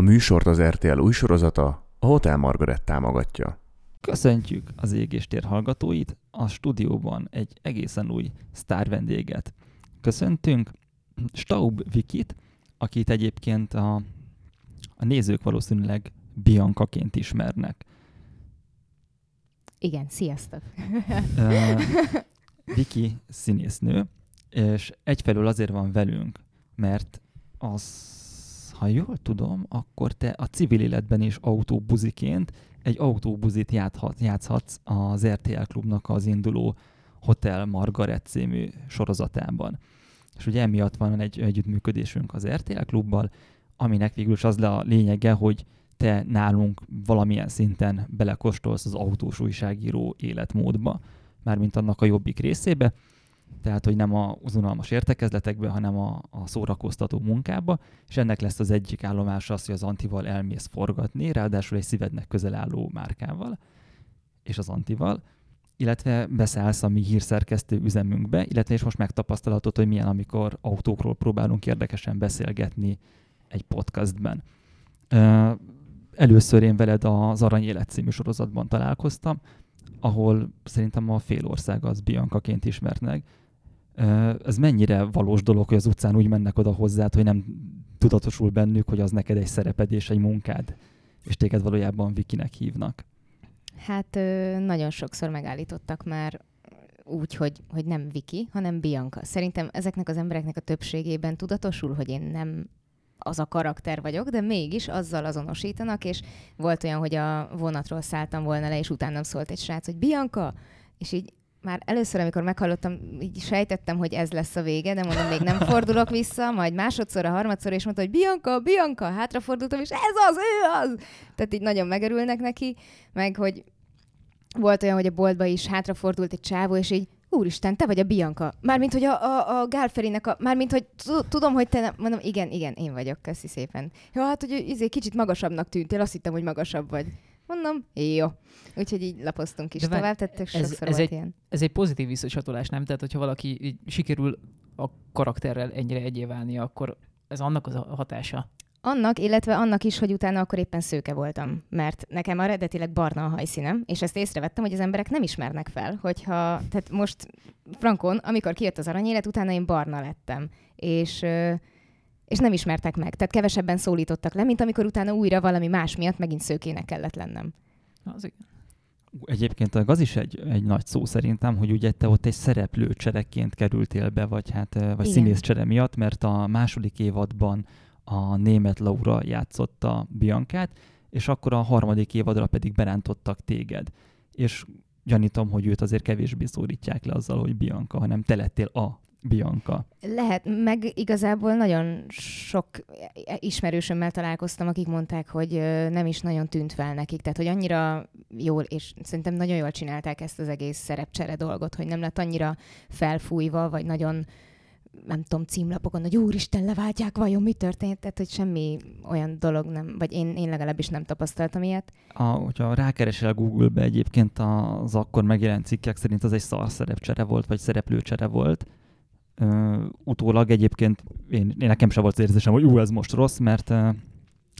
A műsort az RTL újsorozata a Hotel Margaret támogatja. Köszöntjük az Égéstér hallgatóit, a stúdióban egy egészen új sztárvendéget. Köszöntünk Staub Vikit, akit egyébként a nézők valószínűleg Biancaként ismernek. Igen, sziasztok! Viki színésznő, és egyfelől azért van velünk, mert ha jól tudom, akkor te a civil életben is autóbuziként egy autóbuzit játszhatsz az RTL Klubnak az induló Hotel Margaret című sorozatában. És ugye emiatt van egy együttműködésünk az RTL Klubbal, aminek végül is az a lényege, hogy te nálunk valamilyen szinten belekóstolsz az autós újságíró életmódba, mármint annak a jobbik részébe, tehát hogy nem az unalmas értekezletekbe, hanem a szórakoztató munkába, és ennek lesz az egyik állomása az, hogy az Antival elmész forgatni, ráadásul egy szívednek közel álló márkával, és az Antival, illetve beszállsz a mi hírszerkesztő üzemünkbe, illetve és most megtapasztalhatod, hogy milyen, amikor autókról próbálunk érdekesen beszélgetni egy podcastben. Először én veled az Arany Élet című sorozatban találkoztam, ahol szerintem a fél ország az Biancaként ismert meg. Ez mennyire valós dolog, hogy az utcán úgy mennek oda hozzád, hogy nem tudatosul bennük, hogy az neked egy szerepedés, egy munkád, és téged valójában Vikinek hívnak? Hát nagyon sokszor megállítottak már úgy, hogy nem Viki, hanem Bianca. Szerintem ezeknek az embereknek a többségében tudatosul, hogy én nem az a karakter vagyok, de mégis azzal azonosítanak, és volt olyan, hogy a vonatról szálltam volna le, és utánam szólt egy srác, hogy Bianca! És így már először, amikor meghallottam, így sejtettem, hogy ez lesz a vége, de mondom, még nem fordulok vissza, majd másodszor, a harmadszor, és mondta, hogy Bianca! Hátrafordultam, és ez az, ő az! Tehát így nagyon megörülnek neki, meg hogy volt olyan, hogy a boltba is hátrafordult egy csávó, és így Úristen, te vagy a Bianca. Mármint, hogy a Gálferinek mármint, hogy tudom, hogy te nem... Mondom, igen, én vagyok, köszi szépen. Jó, hát, hogy kicsit magasabbnak tűntél, azt hittem, hogy magasabb vagy. Mondom, jó. Úgyhogy így lapoztunk is tovább, tettek sokszor volt ilyen. Ez egy pozitív visszacsatolás, nem? Tehát, hogyha valaki sikerül a karakterrel ennyire egyé válnia, akkor ez annak az a hatása. Annak, illetve annak is, hogy utána akkor éppen szőke voltam, mert nekem eredetileg barna a hajszínem, és ezt észrevettem, hogy az emberek nem ismernek fel, tehát most frankon, amikor kijött az Arany Élet, utána én barna lettem, és nem ismertek meg, tehát kevesebben szólítottak le, mint amikor utána újra valami más miatt megint szőkének kellett lennem. Az igen. Egyébként az is egy nagy szó szerintem, hogy ugye te ott egy szereplő csereként kerültél be, vagy színész csere miatt, mert a második évadban a német Laura játszotta Biancát, és akkor a harmadik évadra pedig berántottak téged. És gyanítom, hogy őt azért kevésbé szólítják le azzal, hogy Bianca, hanem te lettél a Bianca. Lehet, meg igazából nagyon sok ismerősömmel találkoztam, akik mondták, hogy nem is nagyon tűnt fel nekik. Tehát, hogy annyira jól, és szerintem nagyon jól csinálták ezt az egész szerepcsere dolgot, hogy nem lett annyira felfújva, vagy nagyon... nem tudom, címlapokon, hogy úristen, leváltják, vajon mi történt? Tehát, hogy semmi olyan dolog nem, vagy én legalábbis nem tapasztaltam ilyet. Hogyha rákeresel Google-be egyébként az akkor megjelent cikkek szerint az egy szarszerepcsere volt, vagy szereplőcsere volt. Utólag egyébként én nekem sem volt az érzésem, hogy ez most rossz, mert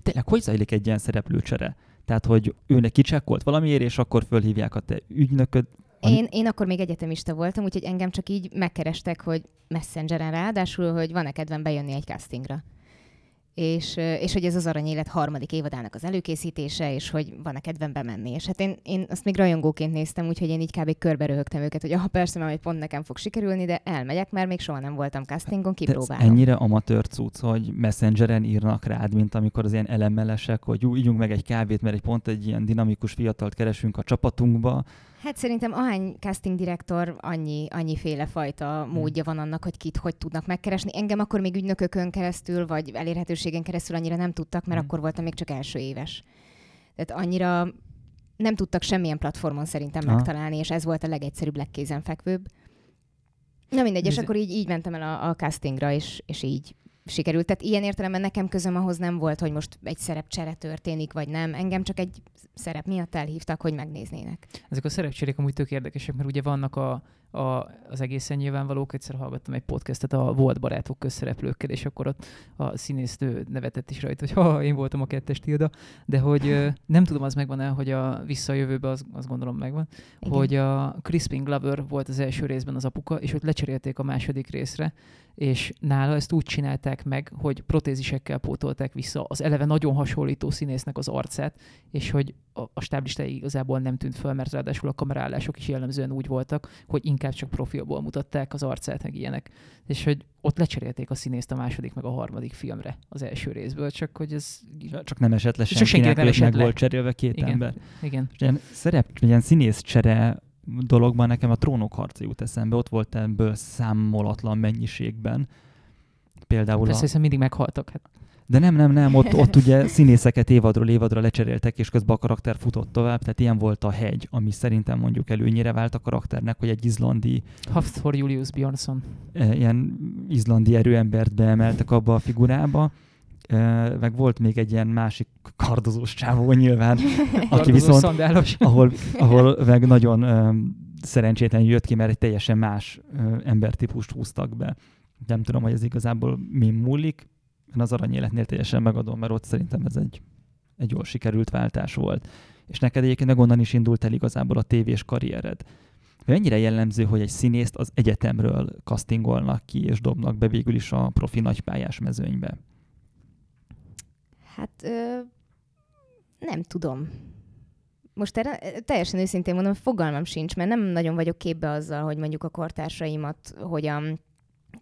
tényleg hogy zajlik egy ilyen szereplőcsere? Tehát, hogy őnek kicsekkolt valamiért, és akkor fölhívják a te ügynököd. Én akkor még egyetemista voltam, úgyhogy engem csak így megkerestek, hogy Messengeren ráadásul, hogy van-e kedvem bejönni egy castingra. És hogy ez az Arany Élet harmadik évadának az előkészítése, és hogy van-e kedvem bemenni. És hát én azt még rajongóként néztem, úgyhogy én így kb. Körbe röhögtem őket, hogy persze, mert pont nekem fog sikerülni, de elmegyek, mert még soha nem voltam castingon, kipróbálom. De ennyire amatőr cucc, hogy Messengeren írnak rád, mint amikor az ilyen elemelesek, hogy ígyunk meg egy kávét, mert egy ilyen dinamikus fiatalt keresünk a csapatunkba. Hát szerintem ahány casting direktor annyiféle fajta módja van annak, hogy kit hogy tudnak megkeresni. Engem akkor még ügynökökön keresztül, vagy elérhetőségen keresztül annyira nem tudtak, mert akkor voltam még csak első éves. Tehát annyira nem tudtak semmilyen platformon szerintem megtalálni, és ez volt a legegyszerűbb, legkézenfekvőbb. Na mindegy, és akkor így mentem el a castingra, és így sikerült. Tehát ilyen értelemben nekem közöm ahhoz nem volt, hogy most egy szerepcsere történik, vagy nem. Engem csak egy szerep miatt elhívtak, hogy megnéznének. Ezek a szerepcserék amúgy tök érdekesek, mert ugye vannak az egészen nyilvánvalók. Egyszer hallgattam egy podcastet a Volt Barátok közszereplőkkel, és akkor ott a színésznő nevetett is rajta, hogy én voltam a kettes Tilda, de hogy nem tudom, az megvan-e, hogy a Vissza a jövőbe, azt gondolom megvan, igen, hogy a Crispin Glover volt az első részben az apuka, és ott lecserélték a második részre, és nála ezt úgy csinálták meg, hogy protézisekkel pótolták vissza az eleve nagyon hasonlító színésznek az arcát, és hogy a stáblistáig igazából nem tűnt fel, mert ráadásul a kamerálások is jellemzően úgy voltak, hogy inkább csak profilból mutatták az arcát, meg ilyenek. És hogy ott lecserélték a színészt a második, meg a harmadik filmre az első részből, csak hogy ez... Csak nem esett le senkinek, meg volt cserélve két ember. Igen. Ilyen színészcsere dologban nekem a Trónok harca jut eszembe, ott volt ebből számolatlan mennyiségben. Például persze, hiszen mindig meghaltak. Hát. De nem, ott ugye színészeket évadról évadra lecseréltek, és közben a karakter futott tovább, tehát ilyen volt a Hegy, ami szerintem mondjuk előnyire vált a karakternek, hogy egy izlandi... Hafthor Julius Björnsson. Ilyen izlandi erőembert beemeltek abba a figurába. Meg volt még egy ilyen másik kardozós csávó nyilván, aki viszont, ahol meg nagyon szerencsétlen jött ki, mert egy teljesen más embertípust húztak be. Nem tudom, hogy ez igazából mi múlik. Én az Arany Életnél teljesen megadom, mert ott szerintem ez egy jól sikerült váltás volt. És neked egyébként meg onnan is indult el igazából a tévés karriered. Mennyire jellemző, hogy egy színészt az egyetemről castingolnak ki, és dobnak be végül is a profi nagypályás mezőnybe? Hát nem tudom. Most erre teljesen őszintén mondom, fogalmam sincs, mert nem nagyon vagyok képbe azzal, hogy mondjuk a kortársaimat hogyan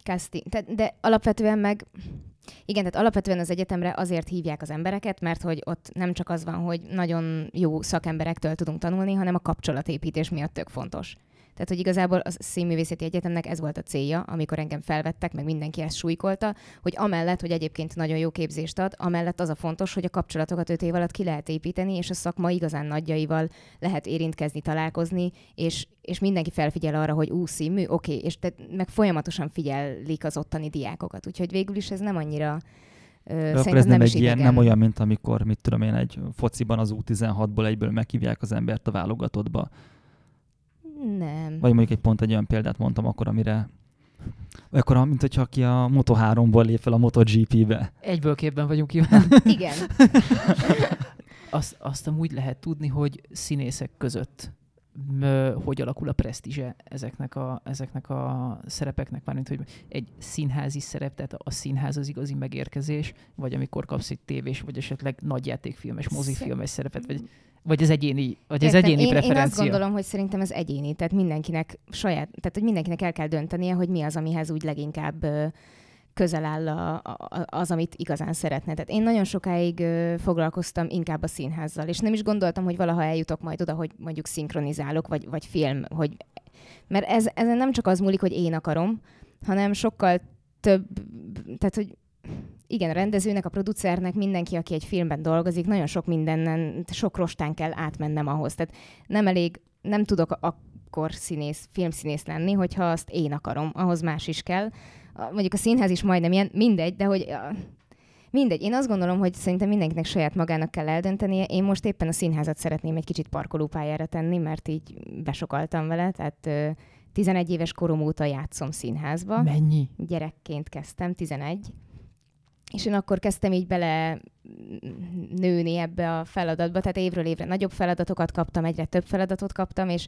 casting. De alapvetően meg... Igen, tehát alapvetően az egyetemre azért hívják az embereket, mert hogy ott nem csak az van, hogy nagyon jó szakemberektől tudunk tanulni, hanem a kapcsolatépítés miatt tök fontos. Tehát, hogy igazából a Színművészeti Egyetemnek ez volt a célja, amikor engem felvettek, meg mindenki ezt súlykolta, hogy amellett, hogy egyébként nagyon jó képzést ad, amellett az a fontos, hogy a kapcsolatokat 5 év alatt ki lehet építeni, és a szakma igazán nagyjaival lehet érintkezni, találkozni, és mindenki felfigyel arra, hogy színmű, oké, és meg folyamatosan figyelik az ottani diákokat. Úgyhogy végül is ez nem annyira... Akkor ez nem egy ilyen, nem olyan, mint amikor, mit tudom én, egy fociban az U16-ból egyből meghívják az embert a válogatottba. Nem. Vagy mondjuk egy olyan példát mondtam akkor, amire... Akkor, mint hogyha ki a Moto 3-ból lép fel a MotoGP-be. Egyből képben vagyunk kíván. Igen. Azt amúgy lehet tudni, hogy színészek között hogy alakul a presztízse ezeknek a szerepeknek, mármint, hogy egy színházi szerep, tehát a színház az igazi megérkezés, vagy amikor kapsz egy tévés, vagy esetleg nagyjátékfilmes, mozifilmes szerepet, vagy az egyéni, preferencia. Én azt gondolom, hogy szerintem ez egyéni, tehát mindenkinek el kell döntenie, hogy mi az, amihez úgy leginkább közel áll az, amit igazán szeretne. Tehát én nagyon sokáig foglalkoztam inkább a színházzal, és nem is gondoltam, hogy valaha eljutok majd oda, hogy mondjuk szinkronizálok, vagy film, hogy... Mert ezen nem csak az múlik, hogy én akarom, hanem sokkal több... Tehát, hogy igen, a rendezőnek, a producernek, mindenki, aki egy filmben dolgozik, nagyon sok mindenen, sok rostán kell átmennem ahhoz. Tehát nem tudok akkor filmszínész lenni, hogyha azt én akarom, ahhoz más is kell. Mondjuk a színház is majdnem ilyen, mindegy, de hogy mindegy. Én azt gondolom, hogy szerintem mindenkinek saját magának kell eldöntenie. Én most éppen a színházat szeretném egy kicsit parkolópályára tenni, mert így besokaltam vele, tehát 11 éves korom óta játszom színházba. Mennyi? Gyerekként kezdtem, 11. És én akkor kezdtem így bele nőni ebbe a feladatba, tehát évről évre nagyobb feladatokat kaptam, egyre több feladatot kaptam, és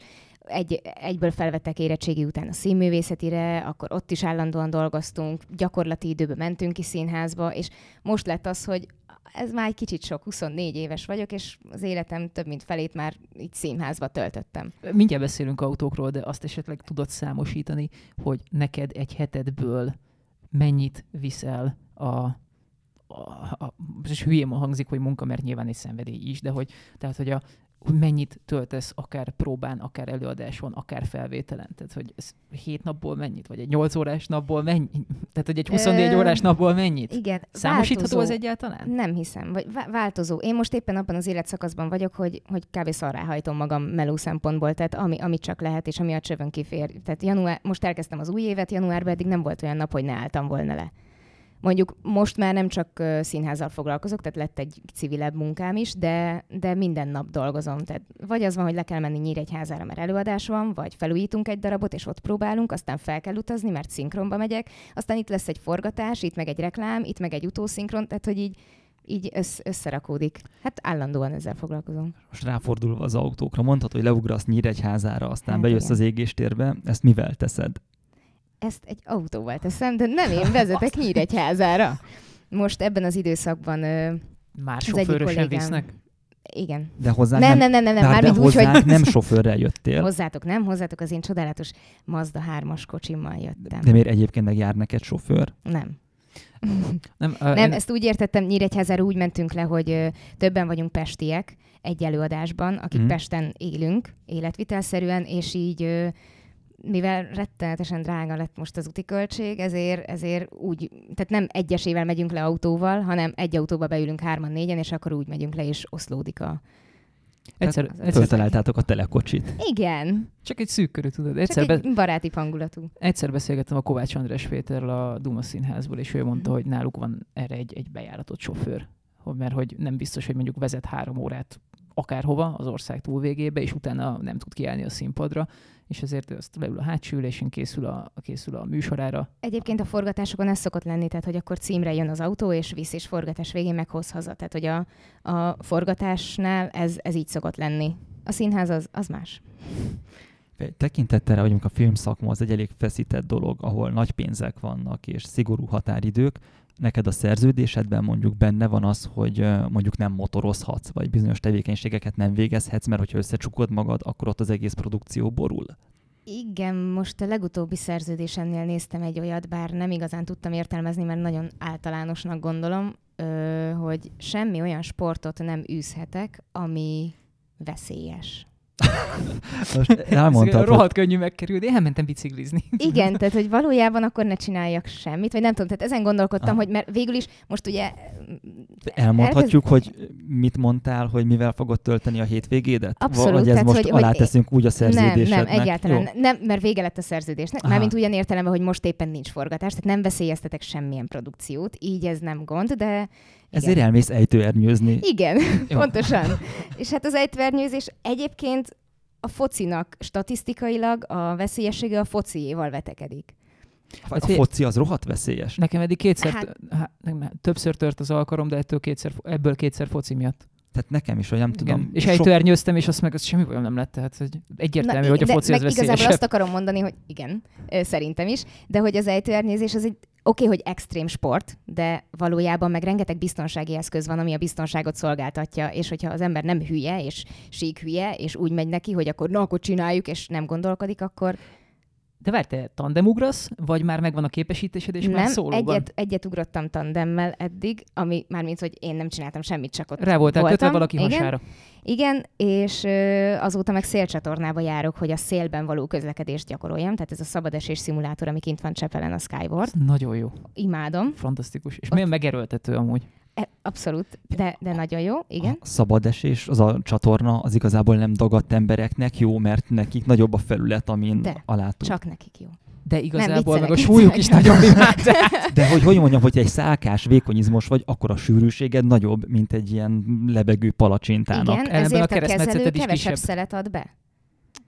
egyből felvettek érettségi után a színművészetire, akkor ott is állandóan dolgoztunk, gyakorlati időben mentünk ki színházba, és most lett az, hogy ez már egy kicsit sok, 24 éves vagyok, és az életem több mint felét már így színházba töltöttem. Mindjárt beszélünk autókról, de azt esetleg tudod számosítani, hogy neked egy hetedből mennyit viszel és hülyén hangzik, hogy munka, mert nyilván egy szenvedély is, de hogy mennyit töltesz akár próbán, akár előadáson, akár felvételen? Tehát, hogy ez 7 napból mennyit? Vagy egy 8 órás napból mennyit? Tehát, hogy egy 24 órás napból mennyit? Igen. Számosítható az egyáltalán? Nem hiszem. Vagy változó. Én most éppen abban az életszakaszban vagyok, hogy kb. Szarráhajtom magam meló szempontból, tehát ami csak lehet, és ami a csövön kifér. Tehát most elkezdtem az új évet, januárban eddig nem volt olyan nap, hogy ne álltam volna le. Mondjuk most már nem csak színházzal foglalkozok, tehát lett egy civilebb munkám is, de minden nap dolgozom. Tehát vagy az van, hogy le kell menni Nyíregyházára, mert előadás van, vagy felújítunk egy darabot, és ott próbálunk, aztán fel kell utazni, mert szinkronba megyek, aztán itt lesz egy forgatás, itt meg egy reklám, itt meg egy utószinkron, tehát hogy így összerakódik. Hát állandóan ezzel foglalkozom. Most ráfordulva az autókra, mondhatod, hogy leugrasz Nyíregyházára, aztán hát bejössz igen. Az Égéstérbe, ezt mivel teszed? Ezt egy autóval teszem, de nem én vezetek Nyíregyházára. Most ebben az időszakban már sofőrösen visznek? Igen. De hozzánk nem. Már de úgy, hogy nem sofőrrel jöttél. Hozzátok az én csodálatos Mazda 3-as kocsimmal jöttem. De miért egyébként megjár neked sofőr? Nem, ezt úgy értettem, Nyíregyházára úgy mentünk le, hogy többen vagyunk pestiek egy előadásban, akik Pesten élünk, életvitelszerűen, és így... mivel rettenetesen drága lett most az úti költség, ezért úgy, tehát nem egyesével megyünk le autóval, hanem egy autóba beülünk 3-4-en, és akkor úgy megyünk le, és oszlódik a... Egyszer találtátok a telekocsit. Igen. Csak egy szűk körű, tudod. Egy baráti hangulatú. Egyszer beszélgettem a Kovács András Péterrel a Duma Színházból, és ő mondta, hogy náluk van erre egy bejáratott sofőr. Mert hogy nem biztos, hogy mondjuk vezet 3 órát akárhova az ország túlvégébe, és utána nem tud kiállni a színpadra, és ezért azt leül a hátsó ülésen, készül a műsorára. Egyébként a forgatásokon ez szokott lenni, tehát hogy akkor címre jön az autó, és visz, és forgatás végén meghoz haza. Tehát hogy a forgatásnál ez így szokott lenni. A színház az más. Tekintettel rá, hogy a filmszakma az egy elég feszített dolog, ahol nagy pénzek vannak, és szigorú határidők, neked a szerződésedben mondjuk benne van az, hogy mondjuk nem motorozhatsz, vagy bizonyos tevékenységeket nem végezhetsz, mert hogyha összecsukod magad, akkor ott az egész produkció borul. Igen, most a legutóbbi szerződésemnél néztem egy olyat, bár nem igazán tudtam értelmezni, mert nagyon általánosnak gondolom, hogy semmi olyan sportot nem űzhetek, ami veszélyes. Most rohadt könnyű megkerülni, elmentem biciklizni. Igen, tehát hogy valójában akkor ne csináljak semmit, vagy nem tudom, tehát ezen gondolkodtam, hogy mert végül is most ugye... Elmondhatjuk, hogy mit mondtál, hogy mivel fogod tölteni a hétvégédet? Abszolút. Vagy ez most aláteszünk úgy a szerződésednek? Nem, egyáltalán nem, mert vége lett a szerződésnek, mármint ugyan értelemben, hogy most éppen nincs forgatás, tehát nem veszélyeztetek semmilyen produkciót, így ez nem gond, de... Igen. Ezért elmész ejtőernyőzni. Igen, pontosan. És hát az ejtőernyőzés egyébként a focinak statisztikailag a veszélyessége a fociéval vetekedik. A foci az rohadt veszélyes. Nekem eddig többször tört az alkarom, de ebből 2-szer foci miatt. Tehát nekem is, hogy nem tudom. Igen. És ejtőernyőztem, és azt meg az semmi olyan nem lett. Tehát egyértelmű, hogy a foci az veszélyesebb. Igazából azt akarom mondani, hogy igen, szerintem is, de hogy az ejtőernyőzés az egy hogy extrém sport, de valójában meg rengeteg biztonsági eszköz van, ami a biztonságot szolgáltatja, és hogyha az ember nem hülye, és sík hülye, és úgy megy neki, hogy akkor csináljuk, és nem gondolkodik, akkor... De várj, te tandemugrasz, vagy már megvan a képesítésed, és nem, már szólóban? Nem, egyet ugrottam tandemmel eddig, ami mármint, hogy én nem csináltam semmit, csak ott rá voltál kötve valaki hasára. Igen, és azóta meg szélcsatornába járok, hogy a szélben való közlekedést gyakoroljam, tehát ez a szabadesés szimulátor, ami kint van Csepelen, a Skyward. Nagyon jó. Imádom. Fantasztikus. És milyen megerőltető amúgy. Abszolút, de nagyon jó, igen. A szabadesés, az a csatorna, az igazából nem dagadt embereknek jó, mert nekik nagyobb a felület, amin alá tud. Csak nekik jó. De igazából meg a súlyuk is nagyobb. De hogy mondjam, hogyha egy szálkás, vékonyizmos vagy, akkor a sűrűséged nagyobb, mint egy ilyen lebegő palacsintának. Igen, ezért a kezelő kevesebb szelet ad be.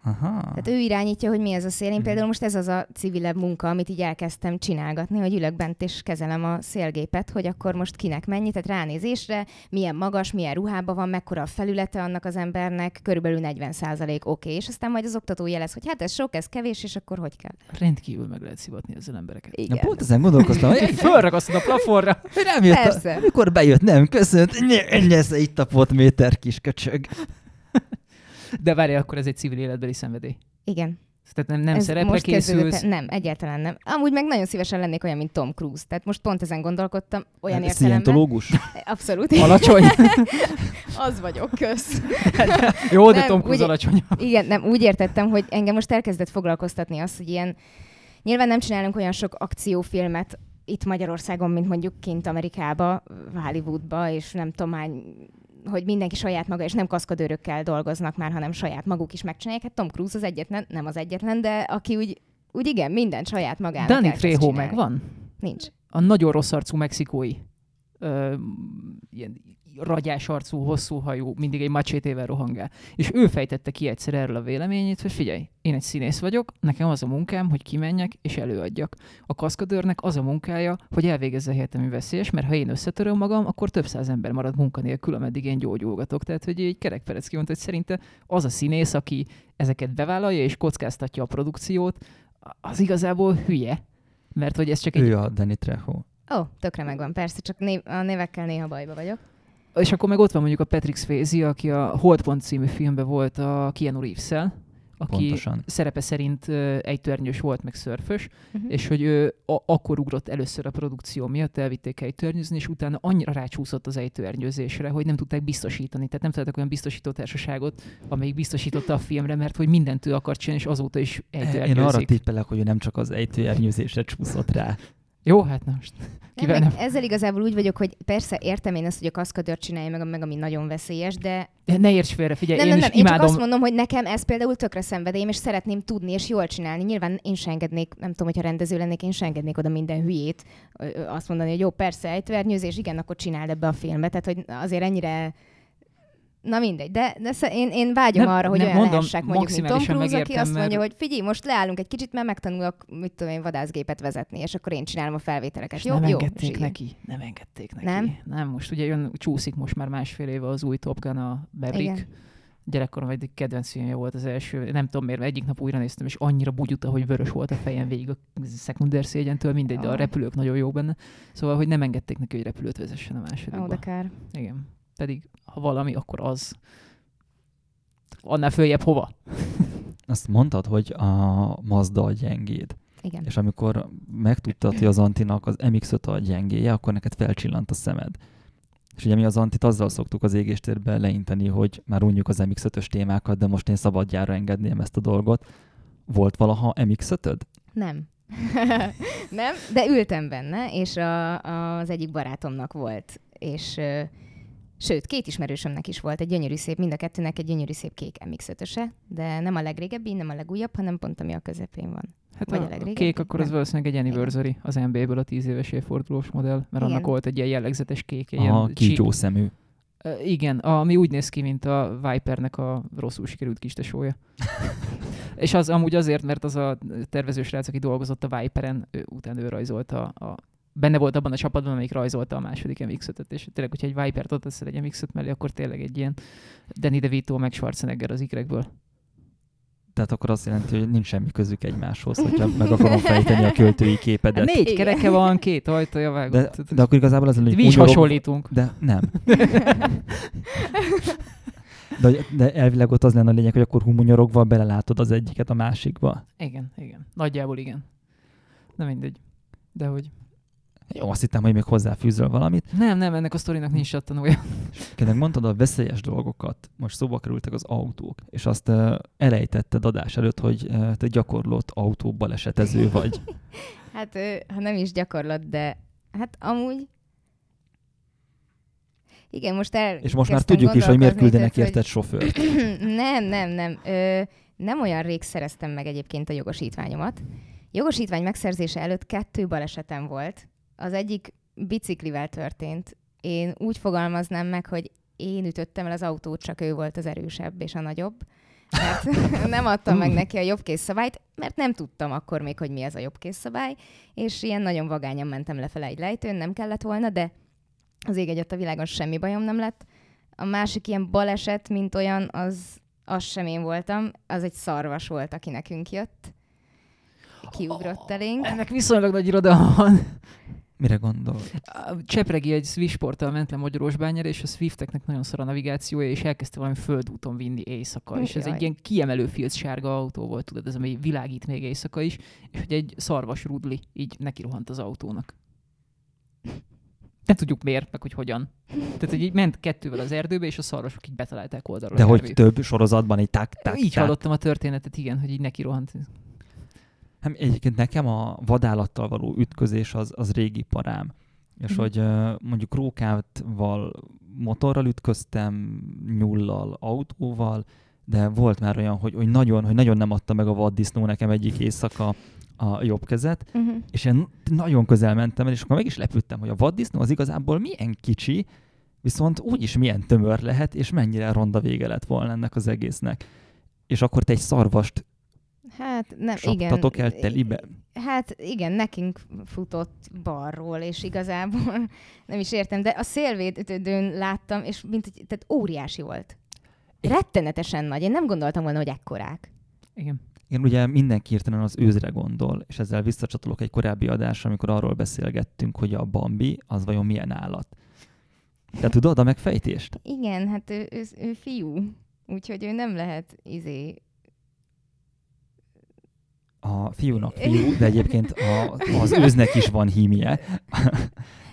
Aha. Tehát ő irányítja, hogy mi ez a szél. Én például most ez az a civilebb munka, amit így elkezdtem csinálgatni, hogy ülök bent és kezelem a szélgépet, hogy akkor most kinek mennyi, tehát ránézésre, milyen magas, milyen ruhában van, mekkora a felülete annak az embernek, körülbelül 40% oké, és aztán majd az oktató jelez, hogy hát ez sok, ez kevés, és akkor hogy kell. Rendkívül meg lehet szivatni ezzel embereket. Igen. Na, pont ezen gondolkoztam, hogy fölragasztod a plafonra, hogy nem jött. Persze. Mikor bejött, nem köszönt, ez itt a potméter kis köcsög. De várjál, akkor ez egy civil életbeli szenvedély. Igen. Tehát nem szerepre készülsz? Nem, egyáltalán nem. Amúgy meg nagyon szívesen lennék olyan, mint Tom Cruise. Tehát most pont ezen gondolkodtam, olyan értelemben. Szientológus? Abszolút. Alacsony? Az vagyok, kösz. Jó, de nem, Tom Cruise alacsony. Igen, nem, úgy értettem, hogy engem most elkezdett foglalkoztatni az, hogy ilyen... Nyilván nem csinálunk olyan sok akciófilmet itt Magyarországon, mint mondjuk kint Amerikába, Hollywoodba, és nem tudom, hogy mindenki saját maga, és nem kaszkadőrökkel dolgoznak már, hanem saját maguk is megcsinálják. Hát Tom Cruise az egyetlen, nem az egyetlen, de aki úgy igen, minden saját magának. Dani Trejo megvan? Nincs. a nagyon rossz arcú mexikói, ilyen ragyás arcú, hosszú hajú, mindig egy macsétével rohangál. És ő fejtette ki egyszer erről a véleményét, hogy figyelj, én egy színész vagyok, nekem az a munkám, hogy kimenjek és előadjak. A kaszkadőrnek az a munkája, hogy elvégezze a helyetemi veszélyes, mert ha én összetöröm magam, akkor több száz ember marad munkanélkül, ameddig én gyógyulgatok. Tehát, hogy egy kerekperec kimondta, hogy szerinte az a színész, aki ezeket bevállalja és kockáztatja a produkciót, az igazából hülye. Mert hogy ez csak egy... Ő a Dani Trejo. Ó, tökre megvan, persze, csak a névekkel néha bajba vagyok. És akkor meg ott van mondjuk a Patrick Swayze, aki a Holdpont című filmben volt a Kianu Reeves-szel, aki pontosan. Szerepe szerint ejtőernyős volt, meg szörfös, és hogy ő akkor ugrott először a produkció miatt, elvitték ejtőernyőzni, és utána annyira rácsúszott az ejtőernyőzésre, hogy nem tudták biztosítani. Tehát nem találtak olyan biztosítótársaságot, amelyik biztosította a filmre, mert hogy mindent ő akart csinálni, és azóta is ejtőernyőzik. Én arra tippelek, hogy ő nem csak az ejtőernyőzésre csúszott rá. Jó, hát na most. Nem. Ezzel igazából úgy vagyok, hogy persze értem én ezt, hogy a kaszkadőr csinálja meg, ami nagyon veszélyes, de... Ne érts félre, figyelj, én imádom. Én csak azt mondom, hogy nekem ez például tökre szenvedélyem, és szeretném tudni és jól csinálni. Nyilván én sem engednék, nem tudom, hogyha rendező lennék, én sem engednék oda minden hülyét. Azt mondani, hogy jó, persze, ejtőernyőzés, igen, akkor csináld ebbe a filmbe. Tehát, hogy azért ennyire... Na mindegy, de én vágyom arra, hogy olyan lehessek, mondjuk, mint Tom Cruise, aki azt mondja, hogy figyelj, most leállunk egy kicsit, mert megtanulok, mit tudom én, vadászgépet vezetni, és akkor én csinálom a felvételeket. Jó, nem engedték neki. Nem, most ugye csúszik most már másfél éve az új Top Gun, a Maverick. Igen. Gyerekkorom egyik kedvenc filmje volt az első, nem tudom miért, egyik nap újra néztem, és annyira bugyuta, hogy vörös volt a fejem végig a szekunder szégyentől, mindegy, de a repülők nagyon jó benne. Szóval, hogy nem engedték neki, hogy repülőt vezessen a másodikba. Igen. Pedig ha valami, akkor az annál följebb hova? Azt mondtad, hogy a Mazda a gyengéd. Igen. És amikor megtudtad, hogy az Antinak az MX-5 a gyengéje, akkor neked felcsillant a szemed. És ugye mi az Antit azzal szoktuk az égéstérben leinteni, hogy már unjuk az MX-5-ös témákat, de most én szabadjára engedném ezt a dolgot. Volt valaha MX-5-öd? Nem. Nem, de ültem benne, és az egyik barátomnak volt, és... Sőt, két ismerősömnek is volt egy gyönyörű szép, mind a kettőnek egy gyönyörű szép kék MX-5-öse, de nem a legrégebbi, nem a legújabb, hanem pont ami a közepén van. Hát vagy a kék, akkor az valószínűleg egy anniversary, az NB-ből a 10 éves évfordulós modell, mert annak volt egy ilyen jellegzetes kék. A kígyó szemű. Igen, ami úgy néz ki, mint a Vipernek a rosszul sikerült kistesója. És az amúgy azért, mert az a tervezős rác, aki dolgozott a Viperen, utána ő rajzolta a benne volt abban a csapatban, amelyik rajzolta a második MX-5-öt, és tényleg, hogyha egy Vipert ott adsz egy MX-5 mellé, akkor tényleg egy ilyen Danny DeVito meg Schwarzenegger az Y-ből. Tehát akkor azt jelenti, hogy nincs semmi közük egymáshoz, hogyha meg akarom fejteni a költői képedet. 4 kereke van, 2 ajtaja vágott. De akkor igazából az előtt... Mi is hasonlítunk. De nem. De elvileg ott az lenne a lényeg, hogy akkor humonyorogva belelátod az egyiket a másikba. Igen. Nagyjából igen. Na mindegy. De hogy... Jó, azt hittem, hogy még hozzáfűzöl valamit. Nem, ennek a sztorinak nincs tanulja. Kedden mondtad a veszélyes dolgokat, most szóba kerültek az autók, és azt elejtetted adás előtt, hogy te gyakorlott autóbalesetező vagy. Hát, ha nem is gyakorlott, de hát amúgy... Igen, most és most már tudjuk is, hogy miért küldenek érted sofőrt. Nem. Nem olyan rég szereztem meg egyébként a jogosítványomat. Jogosítvány megszerzése előtt 2 balesetem volt. Az egyik biciklivel történt. Én úgy fogalmaznám meg, hogy én ütöttem el az autót, csak ő volt az erősebb és a nagyobb. Mert nem adtam meg neki a jobbkész szabályt, mert nem tudtam akkor még, hogy mi ez a jobbkész szabály, és ilyen nagyon vagányan mentem lefele egy lejtőn, nem kellett volna, de az ég egyadta világon semmi bajom nem lett. A másik ilyen baleset, mint olyan, az sem én voltam, az egy szarvas volt, aki nekünk jött. Kiugrott elénk. Ennek viszonylag nagy irodalma van. Mire gondol? Csepregi egy Swift-sporttal ment le Magyarósbányára, és a Swifteknek nagyon szar a navigációja, és elkezdte valami földúton vinni éjszaka. És ez egy ilyen kiemelő filcsárga autó volt, tudod, ez ami világít még éjszaka is, és hogy egy szarvas rudli így nekirohant az autónak. Nem tudjuk miért, meg hogy hogyan. Tehát, hogy így ment 2-vel az erdőbe, és a szarvasok így betalálták oldalra. De hogy több sorozatban így tak. Így hallottam a történetet, igen, hogy így nekirohant. Nem, egyébként nekem a vadállattal való ütközés az régi parám. És hogy mondjuk rókával, motorral ütköztem, nyullal, autóval, de volt már olyan, hogy nagyon nem adta meg a vaddisznó nekem egyik éjszaka a jobb kezet, és én nagyon közel mentem el, és akkor meg is lepődtem, hogy a vaddisznó az igazából milyen kicsi, viszont úgyis milyen tömör lehet, és mennyire ronda vége lett volna ennek az egésznek. És akkor te egy szarvast saptatok el telibe. Hát igen, nekünk futott balról, és igazából nem is értem, de a szélvédőn láttam, és tehát óriási volt. Rettenetesen nagy. Én nem gondoltam volna, hogy ekkorák. Igen. Én ugye mindenki értelen az őzre gondol, és ezzel visszacsatolok egy korábbi adásra, amikor arról beszélgettünk, hogy a Bambi az vajon milyen állat. Te tudod a megfejtést? Igen, hát ő fiú, úgyhogy ő nem lehet A fiúnak fiú, de egyébként az őznek is van hímje.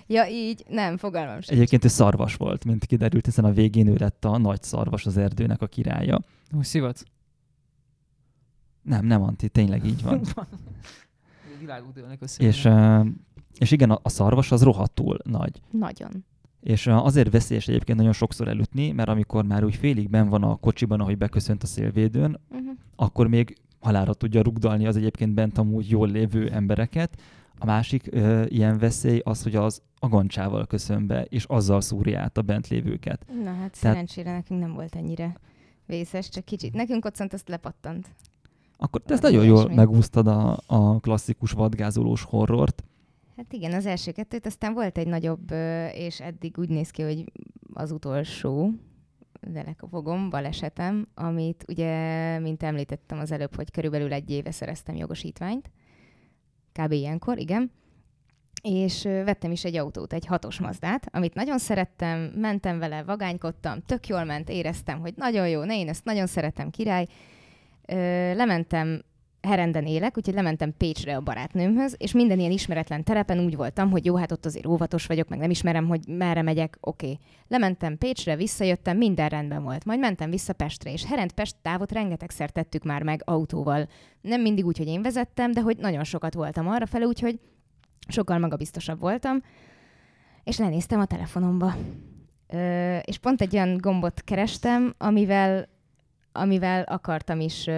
Ja, így nem, fogalmam sem. Egyébként ő szarvas volt, mint kiderült, hiszen a végén ő lett a nagy szarvas, az erdőnek a királya. Úgy szivatsz. Nem, Antti, tényleg így van. És igen, a szarvas az rohadtul nagy. Nagyon. És azért veszélyes egyébként nagyon sokszor elütni, mert amikor már úgy félig benn van a kocsiban, ahogy beköszönt a szélvédőn, akkor még halálra tudja rugdalni az egyébként bent amúgy jól lévő embereket. A másik ilyen veszély az, hogy az agancsával köszön be, és azzal szúrja át a bent lévőket. Na hát szerencsére nekünk nem volt ennyire vészes, csak kicsit. Nekünk ott azt lepattant. Akkor te ezt nagyon jól megúsztad a klasszikus vadgázolós horrort. Hát igen, az első kettőt, aztán volt egy nagyobb, és eddig úgy néz ki, hogy az utolsó, balesetem, amit ugye, mint említettem az előbb, hogy körülbelül 1 éve szereztem jogosítványt, kb. Ilyenkor, igen, és vettem is egy autót, egy 6-os Mazdát, amit nagyon szerettem, mentem vele, vagánykodtam, tök jól ment, éreztem, hogy nagyon jó, én ezt nagyon szeretem, király. Lementem, Herenden élek, úgyhogy lementem Pécsre a barátnőmhöz, és minden ilyen ismeretlen terepen úgy voltam, hogy jó, hát ott azért óvatos vagyok, meg nem ismerem, hogy merre megyek, oké. Lementem Pécsre, visszajöttem, minden rendben volt. Majd mentem vissza Pestre, és Herend-Pest távot rengetegszer tettük már meg autóval. Nem mindig úgy, hogy én vezettem, de hogy nagyon sokat voltam arrafele, úgyhogy sokkal magabiztosabb voltam, és lenéztem a telefonomba. És pont egy olyan gombot kerestem, amivel akartam is...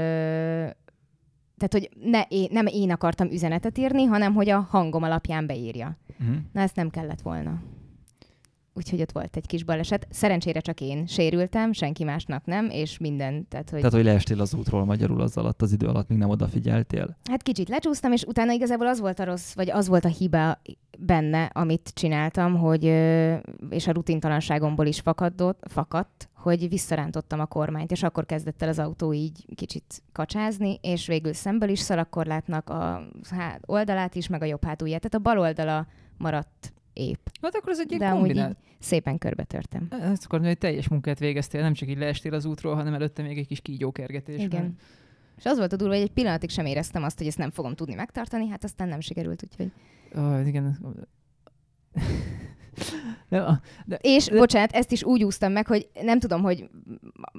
Tehát, hogy nem én akartam üzenetet írni, hanem hogy a hangom alapján beírja. Na, ezt nem kellett volna. Úgyhogy ott volt egy kis baleset. Szerencsére csak én sérültem, senki másnak nem, és minden. Tehát, hogy leestél az útról magyarul az alatt, az idő alatt még nem odafigyeltél? Hát kicsit lecsúsztam, és utána igazából az volt a rossz, vagy az volt a hiba benne, amit csináltam, hogy, és a rutintalanságomból is fakadt, hogy visszarántottam a kormányt, és akkor kezdett el az autó így kicsit kacsázni, és végül szemből is szalagkorlátnak a oldalát is, meg a jobb hátulját. Tehát a bal oldala maradt épp. Hát akkor ez egy ilyen kombinált. Szépen körbetörtem. Ezt akarom, hogy teljes munkát végeztél, nem csak így leestél az útról, hanem előtte még egy kis kígyókergetés. Igen. És az volt a durva, hogy egy pillanatig sem éreztem azt, hogy ezt nem fogom tudni megtartani, hát aztán nem sikerült, úgyhogy... igen. De, bocsánat, ezt is úgy úsztam meg, hogy nem tudom, hogy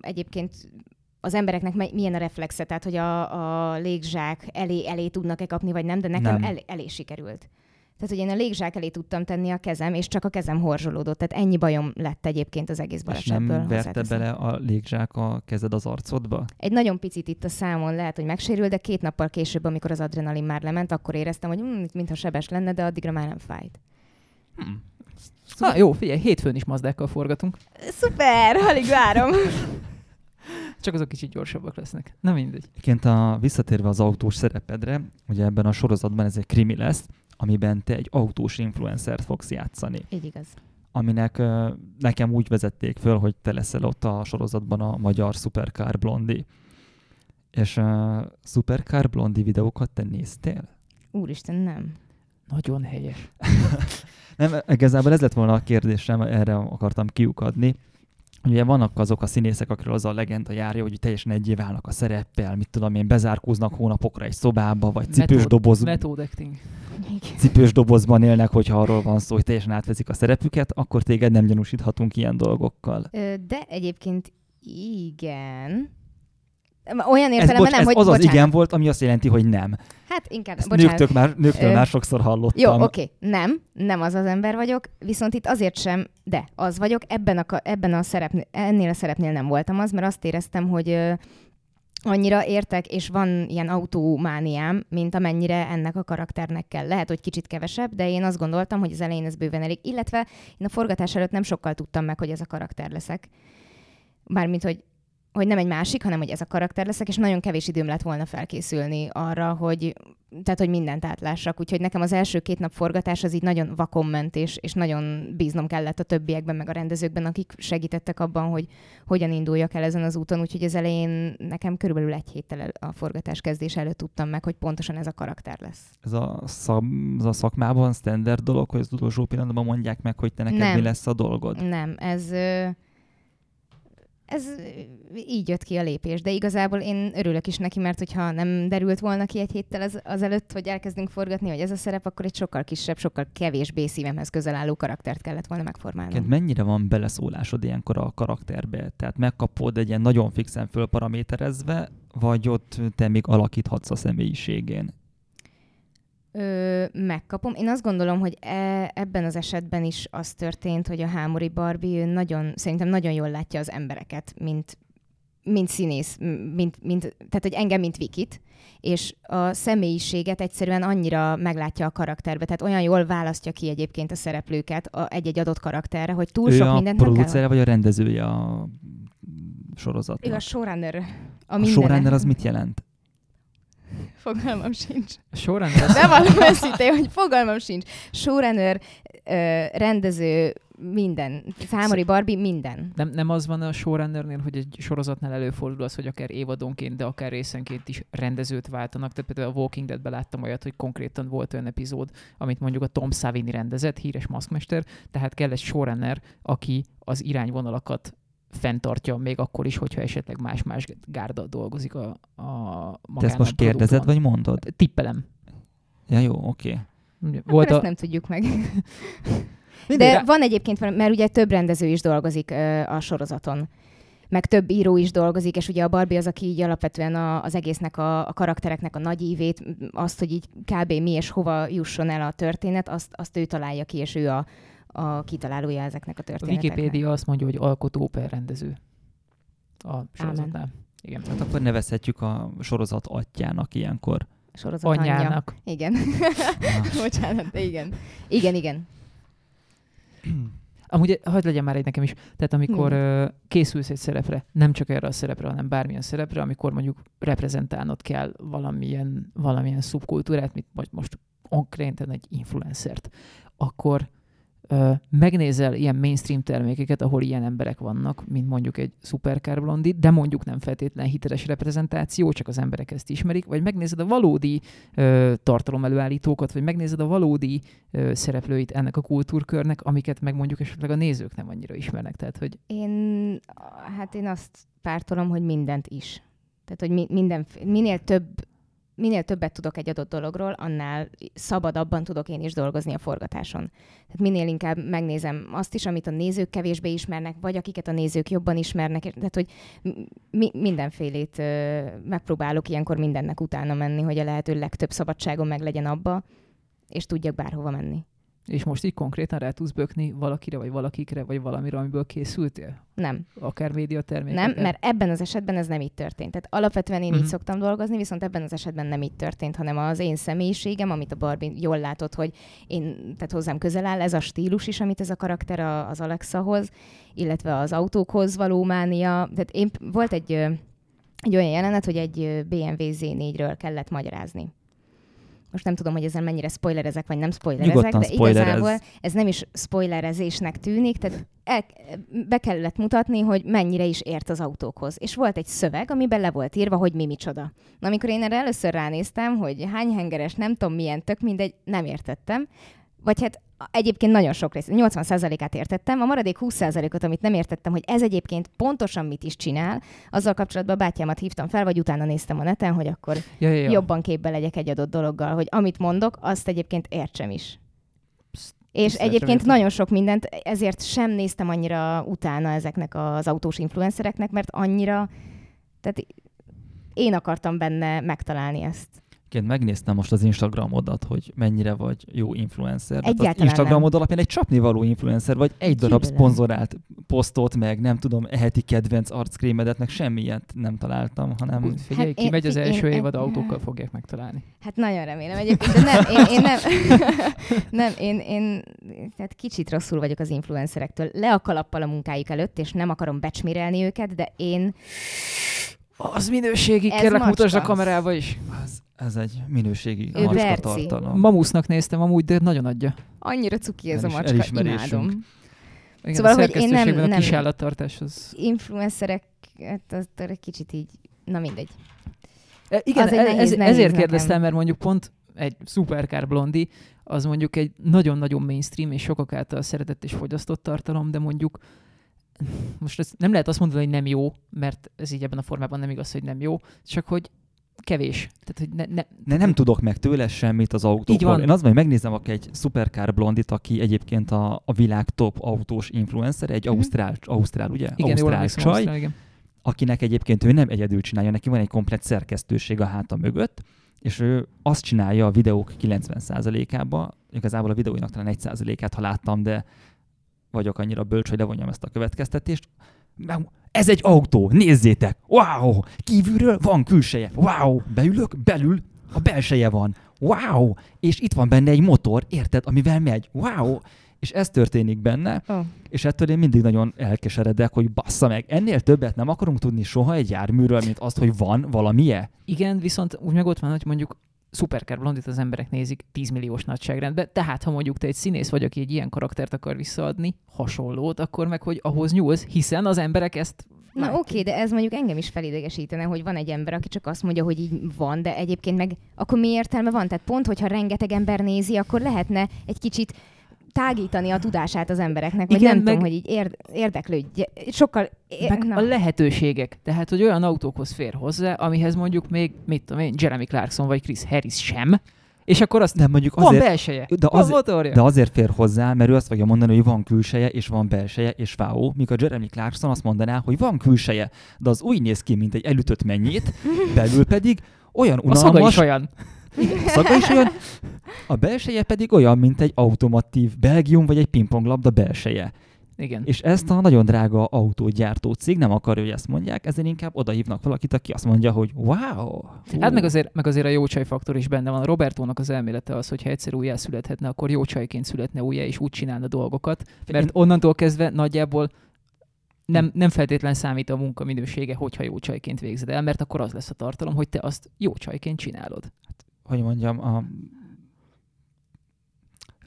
egyébként az embereknek milyen a reflexe, tehát hogy a légzsák elé tudnak-e kapni, vagy nem, de nekem nem. Elé sikerült. Tehát, hogy én a légzsák elé tudtam tenni a kezem, és csak a kezem horzsolódott. Tehát ennyi bajom lett egyébként az egész balesetből. És nem verte bele a légzsák a kezed az arcodba? Egy nagyon picit itt a számon lehet, hogy megsérül, de 2 nappal később, amikor az adrenalin már lement, akkor éreztem, hogy mintha sebes lenne, de addigra már nem fájt. Jó, figyelj, hétfőn is Mazdákkal forgatunk. Szuper, alig várom. Csak azok kicsit gyorsabbak lesznek. Na mindegy. Egyébként visszatérve az autós szerepedre, ugye ebben a sorozatban ez egy krimi lesz, amiben te egy autós influencert fogsz játszani. Így igaz. Aminek nekem úgy vezették föl, hogy te leszel ott a sorozatban a magyar Supercar Blondie. És Supercar Blondie videókat te néztél? Úristen, nem. Nagyon helyes. Nem, igazából ez lett volna a kérdésem, erre akartam kiukadni. Ugye vannak azok a színészek, akiről az a legenda járja, hogy teljesen egyé válnak a szereppel, mit tudom én, bezárkóznak hónapokra egy szobába, vagy cipős dobozban élnek, hogyha arról van szó, hogy teljesen átveszik a szerepüket, akkor téged nem gyanúsíthatunk ilyen dolgokkal. De egyébként igen. Olyan értelemben nem, hogy... Ez igen volt, ami azt jelenti, hogy nem. Hát inkább, bocsánat. Nőktől már sokszor hallottam. Jó, oké. Nem az ember vagyok, viszont itt azért sem, de az vagyok. Ennél a szerepnél nem voltam az, mert azt éreztem, hogy annyira értek, és van ilyen autómániám, mint amennyire ennek a karakternek kell. Lehet, hogy kicsit kevesebb, de én azt gondoltam, hogy az elején ez bőven elég. Illetve én a forgatás előtt nem sokkal tudtam meg, hogy ez a karakter leszek. Bármint, hogy nem egy másik, hanem hogy ez a karakter leszek, és nagyon kevés időm lett volna felkészülni arra, hogy mindent átlássak. Úgyhogy nekem az első 2 nap forgatás az így nagyon vakonment, és nagyon bíznom kellett a többiekben, meg a rendezőkben, akik segítettek abban, hogy hogyan induljak el ezen az úton. Úgyhogy az elején nekem körülbelül 1 héttel a forgatás kezdés előtt tudtam meg, hogy pontosan ez a karakter lesz. Ez a szakmában standard dolog, hogy az utolsó pillanatban mondják meg, hogy te neked nem. Mi lesz a dolgod? Nem, ez így jött ki a lépés, de igazából én örülök is neki, mert hogyha nem derült volna ki 1 héttel azelőtt, hogy elkezdünk forgatni, hogy ez a szerep, akkor egy sokkal kisebb, sokkal kevésbé szívemhez közel álló karaktert kellett volna megformálnom. Mennyire van beleszólásod ilyenkor a karakterbe? Tehát megkapod egy ilyen nagyon fixen fölparaméterezve, vagy ott te még alakíthatsz a személyiségén? Megkapom. Én azt gondolom, hogy ebben az esetben is az történt, hogy a Hámori Barbie szerintem nagyon jól látja az embereket, mint színész, tehát hogy engem, mint Vikit, és a személyiséget egyszerűen annyira meglátja a karakterbe, tehát olyan jól választja ki egyébként a szereplőket egy-egy adott karakterre, hogy túl sok mindent nem kell. Ő a producere vagy a rendezője a sorozatnak? Ő a showrunner. A showrunner az mit jelent? Fogalmam sincs. Showrunner. De valami összíté, hogy fogalmam sincs. Showrunner, rendező, minden. Hámori Barbie, minden. Nem az van a showrunnernél, hogy egy sorozatnál előfordul az, hogy akár évadonként, de akár részenként is rendezőt váltanak. Tehát például a Walking Deadben láttam olyat, hogy konkrétan volt olyan epizód, amit mondjuk a Tom Savini rendezett, híres maszkmester, tehát kell egy showrunner, aki az irányvonalakat fenntartja még akkor is, hogyha esetleg más-más gárda dolgozik a magánál. Te ezt most kérdezed, vagy mondod? Tippelem. Ja, jó, oké. Okay. Akkor ezt nem tudjuk meg. De van egyébként, mert ugye több rendező is dolgozik a sorozaton, meg több író is dolgozik, és ugye a Barbie az, aki így alapvetően az egésznek, a karaktereknek a nagy ívét, azt, hogy így kb. Mi és hova jusson el a történet, azt ő találja ki, és ő a kitalálója ezeknek a történeteknek. A Wikipédia azt mondja, hogy alkotó per rendező a sorozatnál. Igen. Hát akkor nevezhetjük a sorozat atyának ilyenkor. Sorozat anyjának. Igen. Bocsánat, igen. Igen, igen. Amúgy hagyd legyen már egy nekem is. Tehát amikor készülsz egy szerepre, nem csak erre a szerepre, hanem bármilyen szerepre, amikor mondjuk reprezentálnod kell valamilyen szubkultúrát, vagy most konkrétan egy influencert, akkor megnézel ilyen mainstream termékeket, ahol ilyen emberek vannak, mint mondjuk egy Supercar Blondie, de mondjuk nem feltétlen hiteles reprezentáció, csak az emberek ezt ismerik, vagy megnézed a valódi tartalomelőállítókat, vagy megnézed a valódi szereplőit ennek a kultúrkörnek, amiket meg mondjuk esetleg a nézők nem annyira ismernek. Tehát, hogy... Én azt pártolom, hogy mindent is. Tehát, hogy minél többet tudok egy adott dologról, annál szabadabban tudok én is dolgozni a forgatáson. Tehát minél inkább megnézem azt is, amit a nézők kevésbé ismernek, vagy akiket a nézők jobban ismernek. Tehát, hogy mindenfélét megpróbálok ilyenkor mindennek utána menni, hogy a lehető legtöbb szabadságom meg legyen abba, és tudjak bárhova menni. És most így konkrétan rá tudsz bökni valakire, vagy valakikre, vagy valamire, amiből készültél? Nem. Akár médiatermékekre? Nem, mert ebben az esetben ez nem így történt. Tehát alapvetően én így szoktam dolgozni, viszont ebben az esetben nem így történt, hanem az én személyiségem, amit a Barbie jól látott, hogy tehát hozzám közel áll, ez a stílus is, amit ez a karakter az Alexahoz, illetve az autókhoz való mánia. Tehát volt egy olyan jelenet, hogy egy BMW Z4-ről kellett magyarázni. Most nem tudom, hogy ezzel mennyire spoilerezek, vagy nem spoilerezek, de igazából ez nem is spoilerezésnek tűnik, tehát be kellett mutatni, hogy mennyire is ért az autókhoz. És volt egy szöveg, amiben le volt írva, hogy mi micsoda. Na, amikor én erre először ránéztem, hogy hány hengeres, nem tudom milyen, tök mindegy, nem értettem. Vagy hát egyébként nagyon sok részt, 80%-át értettem, a maradék 20%-ot, amit nem értettem, hogy ez egyébként pontosan mit is csinál, azzal kapcsolatban a bátyámat hívtam fel, vagy utána néztem a neten, hogy akkor jobban képbe legyek egy adott dologgal, hogy amit mondok, azt egyébként értsem is. És egyébként nagyon sok mindent, ezért sem néztem annyira utána ezeknek az autós influencereknek, mert annyira, tehát én akartam benne megtalálni ezt. egyébként megnéztem most az Instagramodat, hogy mennyire vagy jó influencer. Egyáltalán az Instagramod nem. Alapján egy csapnivaló influencer vagy, egy darab szponzorált posztot, meg nem tudom, eheti kedvenc arckrémedet, meg semmilyet nem találtam, hanem... Úgy, figyelj, hát kimegy az első évad, autókkal fogják megtalálni. Hát nagyon remélem egyébként, de nem, tehát kicsit rosszul vagyok az influencerektől. Le a kalappal a munkájuk előtt, és nem akarom becsmérelni őket, de én... Az minőségi, kérlek mutasd a kamerába is. Ez egy minőségi macska tartalom. Mamusznak néztem amúgy, de nagyon adja. Annyira cuki ez a macska, imádom. Igen, szóval, a szerkesztőségben hogy én nem, a kisállattartás az... Influencerek, hát egy kicsit így, na mindegy. Igen, ezért kérdeztem, mert mondjuk pont egy Supercar Blondie, az mondjuk egy nagyon-nagyon mainstream és sokak által szeretett és fogyasztott tartalom, de mondjuk most ez nem lehet azt mondani, hogy nem jó, mert ez így ebben a formában nem igaz, hogy nem jó, csak hogy kevés. Tehát, hogy nem tudok meg tőle semmit az autókról. Én azt majd megnézem, aki egy Supercar Blondit, aki egyébként a világ top autós influencer, egy ausztrál, ugye? Igen, ausztrál csaj, akinek egyébként ő nem egyedül csinálja, neki van egy komplett szerkesztőség a háta mögött, és ő azt csinálja a videók 90%-ába, igazából a videóinak talán 1%-át, ha láttam, de vagyok annyira bölcs, hogy levonjam ezt a következtetést. Ez egy autó, nézzétek! Wow! Kívülről van külseje. Wow! Beülök, belül a belseje van. Wow! És itt van benne egy motor, érted, amivel megy. Wow! És ez történik benne, és ettől én mindig nagyon elkeseredek, hogy bassza meg, ennél többet nem akarunk tudni soha egy járműről, mint azt, hogy van valamije. Igen, viszont úgy meg ott van, hogy mondjuk Supercar Blondit az emberek nézik 10 milliós nagyságrendben, tehát ha mondjuk te egy színész vagy, aki egy ilyen karaktert akar visszaadni, hasonlót, akkor meg, hogy ahhoz nyúlsz, hiszen az emberek ezt... Na oké, de ez mondjuk engem is felidegesítene, hogy van egy ember, aki csak azt mondja, hogy így van, de egyébként meg akkor mi értelme van? Tehát pont, hogyha rengeteg ember nézi, akkor lehetne egy kicsit tágítani a tudását az embereknek, vagy igen, nem tudom, hogy így érdeklődj. Sokkal... a lehetőségek. Tehát, hogy olyan autókhoz fér hozzá, amihez mondjuk még, mit tudom én, Jeremy Clarkson vagy Chris Harris sem, és akkor azt nem mondjuk van azért, belseje, de van motorja. De azért fér hozzá, mert ő azt fogja mondani, hogy van külseje, és van belseje, és váó, mikor Jeremy Clarkson azt mondaná, hogy van külseje, de az úgy néz ki, mint egy elütött mennyit, belül pedig olyan unalmas... A szaga is olyan. Igen, szaga is olyan, a belseje pedig olyan, mint egy automatív Belgium vagy egy pingponglabda belseje. Igen. És ezt a nagyon drága autógyártó cég nem akarja, hogy ezt mondják, ezért inkább odahívnak valakit, aki azt mondja, hogy wow! Hát meg azért a jócsajfaktor is benne van. Robertónak az elmélete az, hogyha egyszer újjá születhetne, akkor jócsajként születne újjá, és úgy csinálna dolgokat, mert onnantól kezdve nagyjából nem feltétlen számít a munka minősége, hogyha jócsajként végzed el, mert akkor az lesz a tartalom, hogy te azt jócsajként csinálod. Hogy mondjam,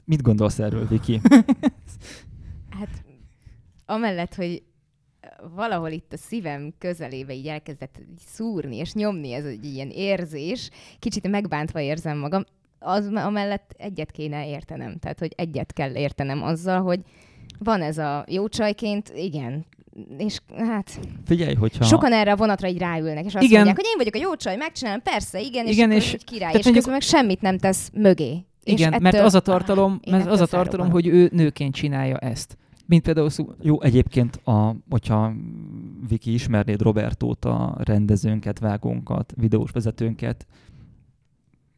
mit gondolsz erről, Viki? Hát amellett, hogy valahol itt a szívem közelébe így elkezdett szúrni és nyomni, ez egy ilyen érzés, kicsit megbántva érzem magam, az amellett egyet kéne értenem, tehát hogy egyet kell értenem azzal, hogy van ez a jó csajként, igen, és hát figyelj, hogyha... sokan erre a vonatra így ráülnek, és azt igen. mondják, hogy én vagyok a jó csaj, megcsinálom, persze, igen és király, és közben meg semmit nem tesz mögé. Igen, ettől... mert az a tartalom, hogy ő nőként csinálja ezt. Mint például jó, egyébként, hogyha Viki ismernéd Robertót, a rendezőnket, vágónkat, videós vezetőnket,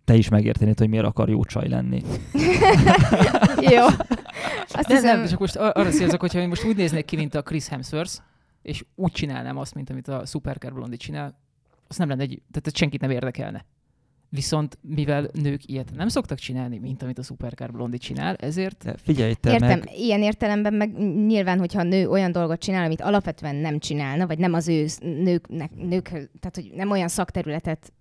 te is megértenéd, hogy miért akar jó csaj lenni. Jó. Nem, csak most arra szélzek, hogyha én most úgy néznék ki, mint a Chris Hemsworth, és úgy csinálnám azt, mint amit a Supercar Blondie csinál, az nem lenne tehát senkit nem érdekelne. Viszont mivel nők ilyet nem szoktak csinálni, mint amit a Supercar Blondie csinál, ezért... Figyelj, ilyen értelemben meg nyilván, hogyha a nő olyan dolgot csinál, amit alapvetően nem csinálna, vagy nem az ő nők, tehát hogy nem olyan szakterületet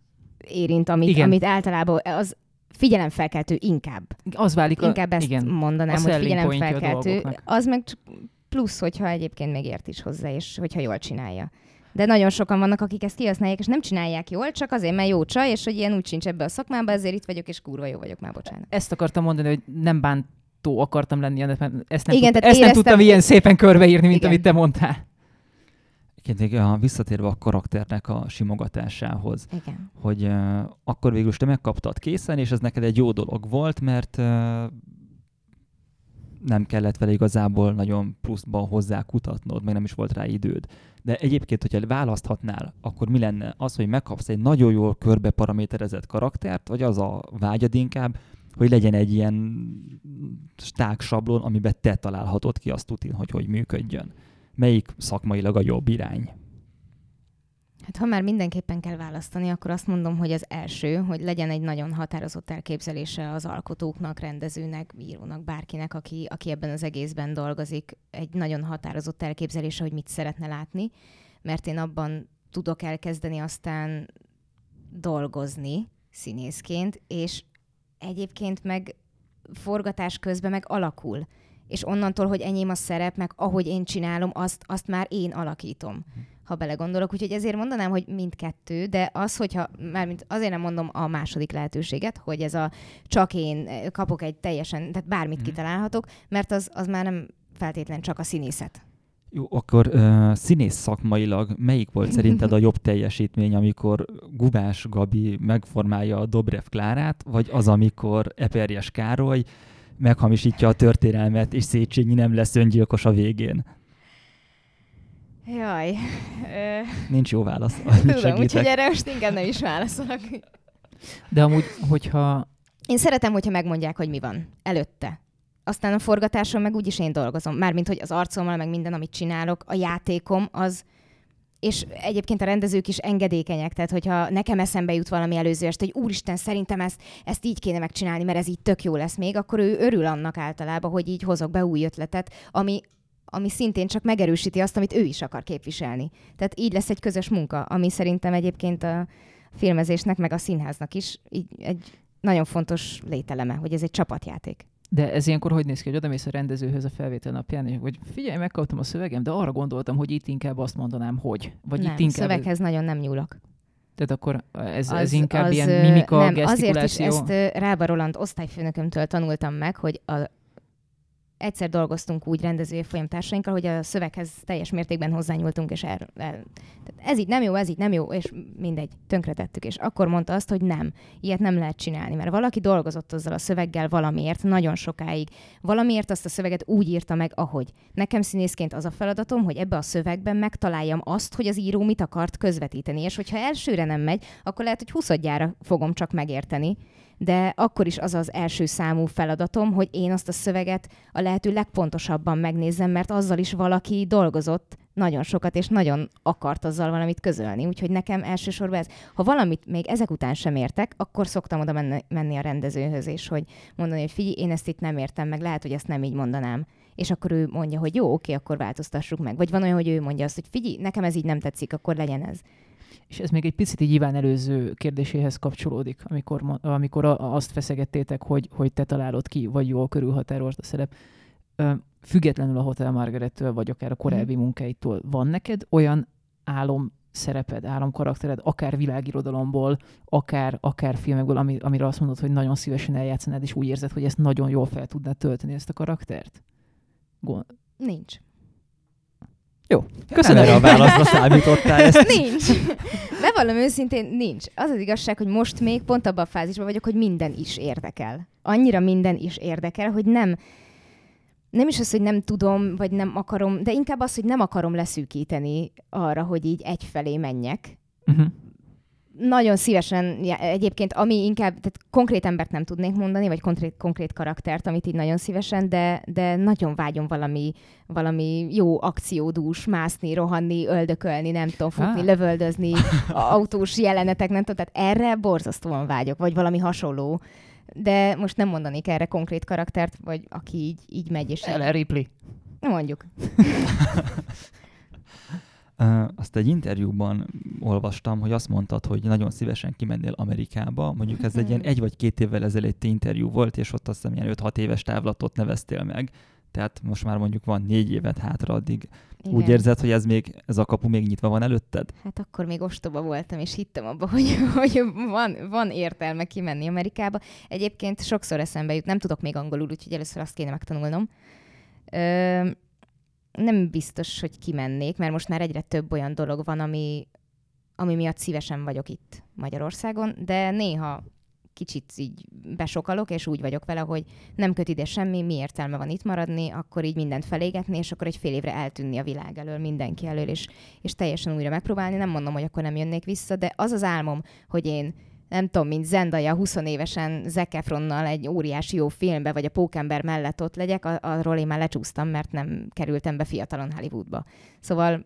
érint, amit általában az figyelemfelkeltő inkább. Az válik inkább ezt mondanám, hogy figyelemfelkeltő. Az meg plusz, hogyha egyébként még ért is hozzá, és hogyha jól csinálja. De nagyon sokan vannak, akik ezt kihasználják, és nem csinálják jól, csak azért, mert jó csaj, és hogy ilyen úgy sincs ebbe a szakmába, ezért itt vagyok, és kurva jó vagyok, már bocsánat. Ezt akartam mondani, hogy nem bántó akartam lenni, mert ezt nem tudtam ilyen szépen körbeírni, mint amit te mondtál. Egyébként visszatérve a karakternek a simogatásához, hogy akkor végül is te megkaptad készen, és ez neked egy jó dolog volt, mert nem kellett vele igazából nagyon pluszban hozzá kutatnod, meg nem is volt rá időd. De egyébként, hogyha választhatnál, akkor mi lenne az, hogy megkapsz egy nagyon jól körbe paraméterezett karaktert, vagy az a vágyad inkább, hogy legyen egy ilyen stág sablon, amiben te találhatod ki azt tutin, hogy működjön. Melyik szakmailag a jobb irány? Hát ha már mindenképpen kell választani, akkor azt mondom, hogy az első, hogy legyen egy nagyon határozott elképzelése az alkotóknak, rendezőnek, írónak, bárkinek, aki ebben az egészben dolgozik, egy nagyon határozott elképzelése, hogy mit szeretne látni, mert én abban tudok elkezdeni aztán dolgozni színészként, és egyébként meg forgatás közben meg alakul. És onnantól, hogy enyém a szerep, meg ahogy én csinálom, azt már én alakítom, ha belegondolok. Úgyhogy ezért mondanám, hogy mindkettő, de az, hogyha, mármint azért nem mondom a második lehetőséget, hogy ez a csak én kapok egy teljesen, tehát bármit kitalálhatok, mert az már nem feltétlen csak a színészet. Jó, akkor színész szakmailag melyik volt szerinted a jobb teljesítmény, amikor Gubás Gabi megformálja a Dobrev Klárát, vagy az, amikor Eperjes Károly meghamisítja a történelmet, és Széchenyi nem lesz öngyilkos a végén? Jaj. Nincs jó válasz. Tudom, úgyhogy erre most inkább nem is válaszolok. De amúgy, hogyha... Én szeretem, hogyha megmondják, hogy mi van előtte. Aztán a forgatáson meg úgyis én dolgozom. Mármint, hogy az arcommal, meg minden, amit csinálok, a játékom az... És egyébként a rendezők is engedékenyek, tehát hogyha nekem eszembe jut valami előző este, hogy úristen, szerintem ezt így kéne megcsinálni, mert ez így tök jó lesz még, akkor ő örül annak általában, hogy így hozok be új ötletet, ami szintén csak megerősíti azt, amit ő is akar képviselni. Tehát így lesz egy közös munka, ami szerintem egyébként a filmezésnek, meg a színháznak is így egy nagyon fontos lételeme, hogy ez egy csapatjáték. De ez ilyenkor hogy néz ki, hogy odamész a rendezőhöz a felvétel napján, és hogy figyelj, megkaptam a szövegem, de arra gondoltam, hogy itt inkább azt mondanám, hogy. Vagy nem, itt inkább... szöveghez nagyon nem nyúlok. Tehát akkor ez inkább az ilyen mimika, nem, gesztikuláció? Nem, azért is ezt Rába Roland osztályfőnökömtől tanultam meg, hogy egyszer dolgoztunk úgy rendezői folyamtársainkkal, hogy a szöveghez teljes mértékben hozzányúltunk, és tehát ez így nem jó, és mindegy, tönkretettük. És akkor mondta azt, hogy nem, ilyet nem lehet csinálni, mert valaki dolgozott azzal a szöveggel valamiért, nagyon sokáig. Valamiért azt a szöveget úgy írta meg, ahogy. Nekem színészként az a feladatom, hogy ebbe a szövegben megtaláljam azt, hogy az író mit akart közvetíteni, és hogyha elsőre nem megy, akkor lehet, hogy 20-djára fogom csak megérteni. De akkor is az az első számú feladatom, hogy én azt a szöveget a lehető legpontosabban megnézzem, mert azzal is valaki dolgozott nagyon sokat, és nagyon akart azzal valamit közölni. Úgyhogy nekem elsősorban ez. Ha valamit még ezek után sem értek, akkor szoktam oda menni a rendezőhöz, és hogy mondani, hogy figyelj, én ezt itt nem értem, meg lehet, hogy ezt nem így mondanám. És akkor ő mondja, hogy jó, oké, akkor változtassuk meg. Vagy van olyan, hogy ő mondja azt, hogy figyelj, nekem ez így nem tetszik, akkor legyen ez. És ez még egy picit így Iván előző kérdéséhez kapcsolódik, amikor azt feszegettétek, hogy te találod ki, vagy jól körülhatárolt a szerep. Függetlenül a Hotel Margarettől, vagy akár a korábbi munkáitól, van neked olyan álom szereped, álom karaktered, akár világirodalomból, akár filmekből, amire azt mondod, hogy nagyon szívesen eljátszanád, és úgy érzed, hogy ezt nagyon jól fel tudnád tölteni, ezt a karaktert? Nincs. Jó, köszönöm. Erre a válaszra számítottál ezt. Nincs. Bevallom őszintén, nincs. Az az igazság, hogy most még pont abban a fázisban vagyok, hogy minden is érdekel. Annyira minden is érdekel, hogy nem is az, hogy nem tudom, vagy nem akarom, de inkább az, hogy nem akarom leszűkíteni arra, hogy így egyfelé menjek. Nagyon szívesen, egyébként, ami inkább, tehát konkrét embert nem tudnék mondani, vagy konkrét karaktert, amit így nagyon szívesen, de nagyon vágyom valami jó akciódús, mászni, rohanni, öldökölni, nem tudom, futni, lövöldözni, autós jelenetek, nem tudom, tehát erre borzasztóan vágyok, vagy valami hasonló. De most nem mondanék erre konkrét karaktert, vagy aki így megy és... Ellen Ripley. Mondjuk. Azt egy interjúban olvastam, hogy azt mondtad, hogy nagyon szívesen kimennél Amerikába. Mondjuk ez egy ilyen 1 vagy 2 évvel ezelőtti interjú volt, és ott azt hiszem ilyen 5-6 éves távlatot neveztél meg. Tehát most már mondjuk van 4 évet hátra addig. Igen. Úgy érzed, hogy ez a kapu még nyitva van előtted? Hát akkor még ostoba voltam, és hittem abba, hogy van értelme kimenni Amerikába. Egyébként sokszor eszembe jut, nem tudok még angolul, úgyhogy először azt kéne megtanulnom. Nem biztos, hogy kimennék, mert most már egyre több olyan dolog van, ami miatt szívesen vagyok itt Magyarországon, de néha kicsit így besokalok, és úgy vagyok vele, hogy nem köt ide semmi, mi értelme van itt maradni, akkor így mindent felégetni, és akkor egy fél évre eltűnni a világ elől, mindenki elől, és teljesen újra megpróbálni. Nem mondom, hogy akkor nem jönnék vissza, de az az álmom, hogy én nem tudom, mint Zendaya 20 évesen Zac Efronnal egy óriási jó filmbe, vagy a Pókember mellett ott legyek, arról én már lecsúsztam, mert nem kerültem be fiatalon Hollywoodba. Szóval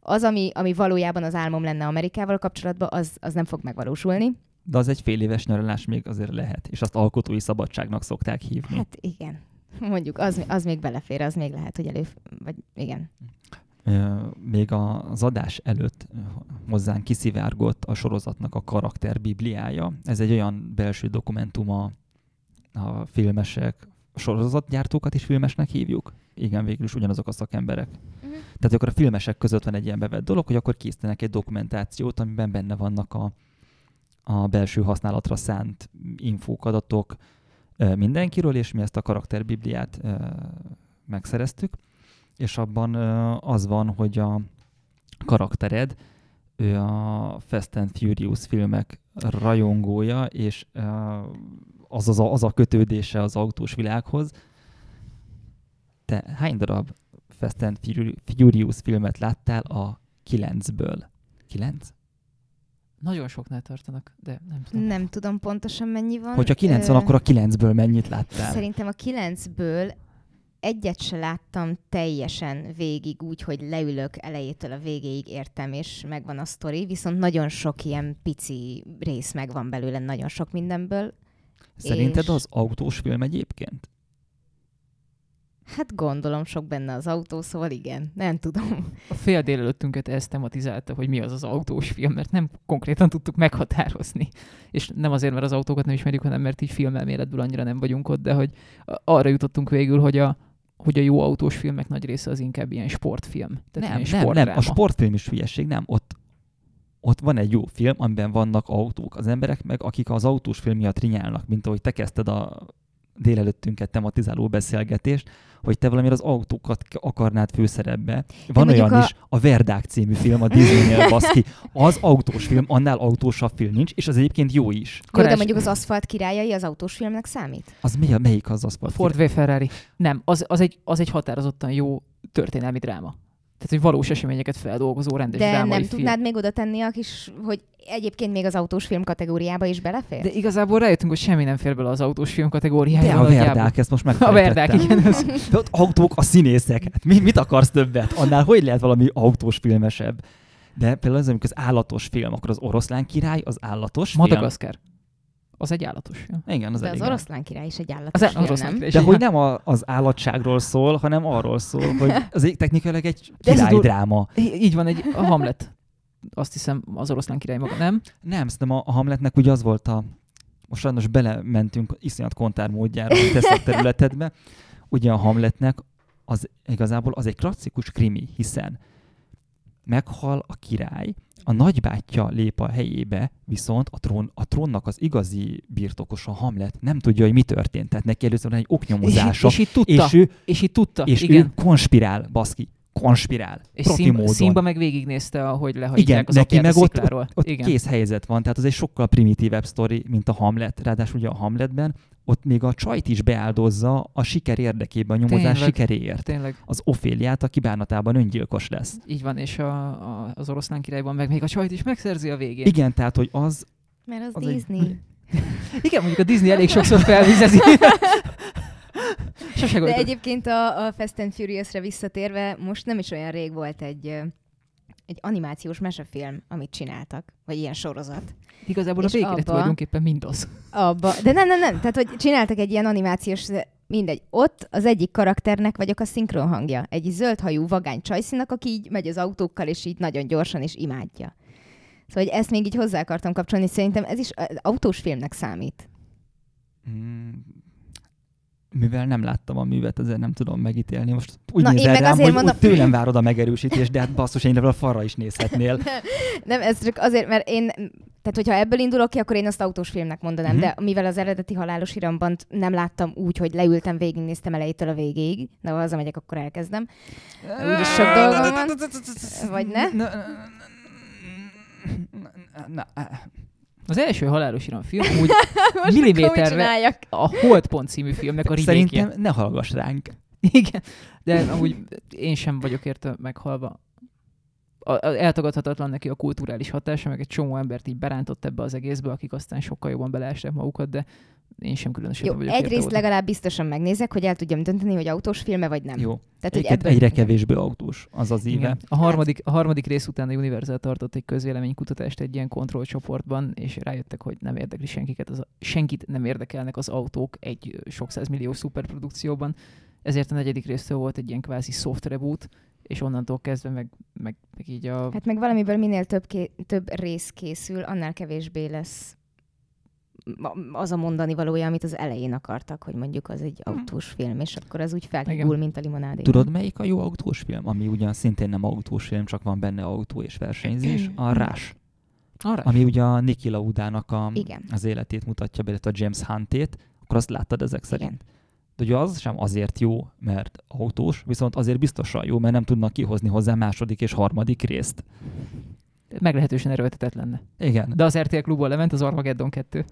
az, ami valójában az álmom lenne Amerikával kapcsolatban, az nem fog megvalósulni. De az egy fél éves nyaralás még azért lehet, és azt alkotói szabadságnak szokták hívni. Hát igen, mondjuk az még belefér, az még lehet, hogy vagy igen. Még az adás előtt hozzánk kiszivárgott a sorozatnak a karakterbibliája. Ez egy olyan belső dokumentum a filmesek, sorozatgyártókat is filmesnek hívjuk. Igen, végül is ugyanazok a szakemberek. Uh-huh. Tehát akkor a filmesek között van egy ilyen bevett dolog, hogy akkor készítenek egy dokumentációt, amiben benne vannak a belső használatra szánt infók, adatok mindenkiről, és mi ezt a karakterbibliát megszereztük. És abban az van, hogy a karaktered a Fast and Furious filmek rajongója, és az a kötődése az autós világhoz. Te hány darab Fast and Furious filmet láttál a 9-ből? 9? Nagyon soknál tartanak, de nem tudom. Nem tudom pontosan mennyi van. Hogyha 9 van, akkor a 9-ből mennyit láttál? Szerintem a 9-ből egyet se láttam teljesen végig úgy, hogy leülök elejétől a végéig, értem, és megvan a sztori, viszont nagyon sok ilyen pici rész megvan belőle, nagyon sok mindenből. Szerinted az autós film egyébként? Hát gondolom, sok benne az autó, szóval igen, nem tudom. A fél délelőttünket ezt tematizálta, hogy mi az az autós film, mert nem konkrétan tudtuk meghatározni. És nem azért, mert az autókat nem ismerjük, hanem mert így filmelméletből annyira nem vagyunk ott, de hogy arra jutottunk végül, hogy a jó autós filmek nagy része az inkább ilyen sportfilm. Tehát nem, a sportfilm is hülyeség, nem. Ott van egy jó film, amiben vannak autók. Az emberek meg, akik az autós film miatt rinyálnak, mint ahogy te kezdted a délelőttünket tematizáló beszélgetést, hogy te valamiért az autókat akarnád főszerepbe. Van olyan is, a Verdák című film, a Disney-nél baszki. Az autós film, annál autósabb film nincs, és az egyébként jó is. Jó, de mondjuk az Aszfalt királyai az autós filmnek számít? Az melyik az Aszfalt Ford király? V. Ferrari. Nem, az egy határozottan jó történelmi dráma. Tehát, hogy valós eseményeket feldolgozó rendes drámai film. De nem tudnád még oda tenni a kis, hogy egyébként még az autós film kategóriába is belefér? De igazából rájöttünk, hogy semmi nem fér bele az autós film kategóriába. De a Verdák, ezt most megfejtettem. A Verdák, igen. De ott autók a színészek. Hát mit akarsz többet? Annál hogy lehet valami autós filmesebb? De például az, amikor az állatos film, akkor az Oroszlán király az állatos film. Madagaszkár. Az egy állatos film. Igen, az de az Oroszlán király is egy állatos film, nem? De hogy nem az állatságról szól, hanem arról szól, hogy az technikailag egy királydráma. Így van, egy a Hamlet. Azt hiszem, az Oroszlán király maga, nem? Nem, szerintem a Hamletnek ugye az volt most sajnos belementünk iszonyat kontár módjára a teszek területedbe. Ugye a Hamletnek az igazából az egy klasszikus krimi, hiszen meghal a király, a nagybátyja lép a helyébe, viszont a trónnak az igazi birtokosa, Hamlet, nem tudja, hogy mi történt. Tehát neki először van egy oknyomozása. És így tudta. És igen. Ő konspirál, baszki. Konspirál. És Színba meg végignézte, ahogy lehagyják az apját a szikláról. Ott kész helyzet van. Tehát az egy sokkal primitívebb sztori, mint a Hamlet. Ráadásul ugye a Hamletben ott még a csajt is beáldozza a siker érdekében, a nyomozás sikeréért. Tényleg. Az Oféliát, aki bánatában öngyilkos lesz. Így van, és az Oroszlán királyban meg még a csajt is megszerzi a végén. Igen, tehát, hogy az... Mert az Disney. Egy... Igen, mondjuk a Disney elég sokszor felvizezi. De egyébként a Fast and Furious-re visszatérve, most nem is olyan rég volt egy animációs mesefilm, amit csináltak, vagy ilyen sorozat. Igazából és a végére tulajdonképpen mindaz. De nem. Tehát, hogy csináltak egy ilyen animációs, mindegy. Ott az egyik karakternek vagyok a szinkronhangja. Egy zöldhajú vagány csajszínak, aki így megy az autókkal, és így nagyon gyorsan, és imádja. Szóval, hogy ezt még így hozzá akartam kapcsolni, szerintem ez is autós filmnek számít. Mivel nem láttam a művet, ezért nem tudom megítélni. Most úgy nézel rám, hogy tőlem várod a megerősítést, de hát basszus, én a falra is nézhetnél. Nem, ez csak azért, mert én... Tehát, hogyha ebből indulok ki, akkor én azt autós filmnek mondanám, de mivel az eredeti Halálos Iramban nem láttam úgy, hogy leültem, végignéztem elejétől a végéig, de ha hazamegyek, akkor elkezdem. Úgyis sok dolgom van. Vagy ne? Az első halálos iram film úgy milliméterre a Holdpont című filmnek a remake-je. Szerintem ne hallgass ránk. Igen, de amúgy én sem vagyok érte meghalva. Eltagadhatatlan neki a kulturális hatása, meg egy csomó embert így berántott ebbe az egészbe, akik aztán sokkal jobban beleestek magukat, de én sem különösebben vagyok érte. Jó, egyrészt legalább biztosan megnézek, hogy el tudjam dönteni, hogy autós filme vagy nem. Jó. Tehát, hogy ebben... Egyre kevésbé autós az az éve. A harmadik rész után a Universal tartott egy közvéleménykutatást egy ilyen kontrollcsoportban, és rájöttek, hogy nem érdekli senkit nem érdekelnek az autók egy sok százmillió szuperprodukcióban. Ezért a negyedik résztől volt egy ilyen kvázi soft reboot, és onnantól kezdve meg így a... Hát meg valamiből minél több rész készül, annál kevésbé lesz az a mondani valója, amit az elején akartak, hogy mondjuk az egy autós film, és akkor az úgy felhigul, mint a limonádé. Tudod, melyik a jó autós film? Ami ugyan szintén nem autós film, csak van benne autó és versenyzés, a Rush. Ami ugye a Niki Laudának az életét mutatja be, illetve a James Huntét, akkor azt láttad ezek szerint. Igen. De ugye az sem azért jó, mert autós, viszont azért biztosan jó, mert nem tudnak kihozni hozzá második és harmadik részt. Meglehetősen erőltetett lenne. Igen. De az RTL Klubból lement az Armageddon 2.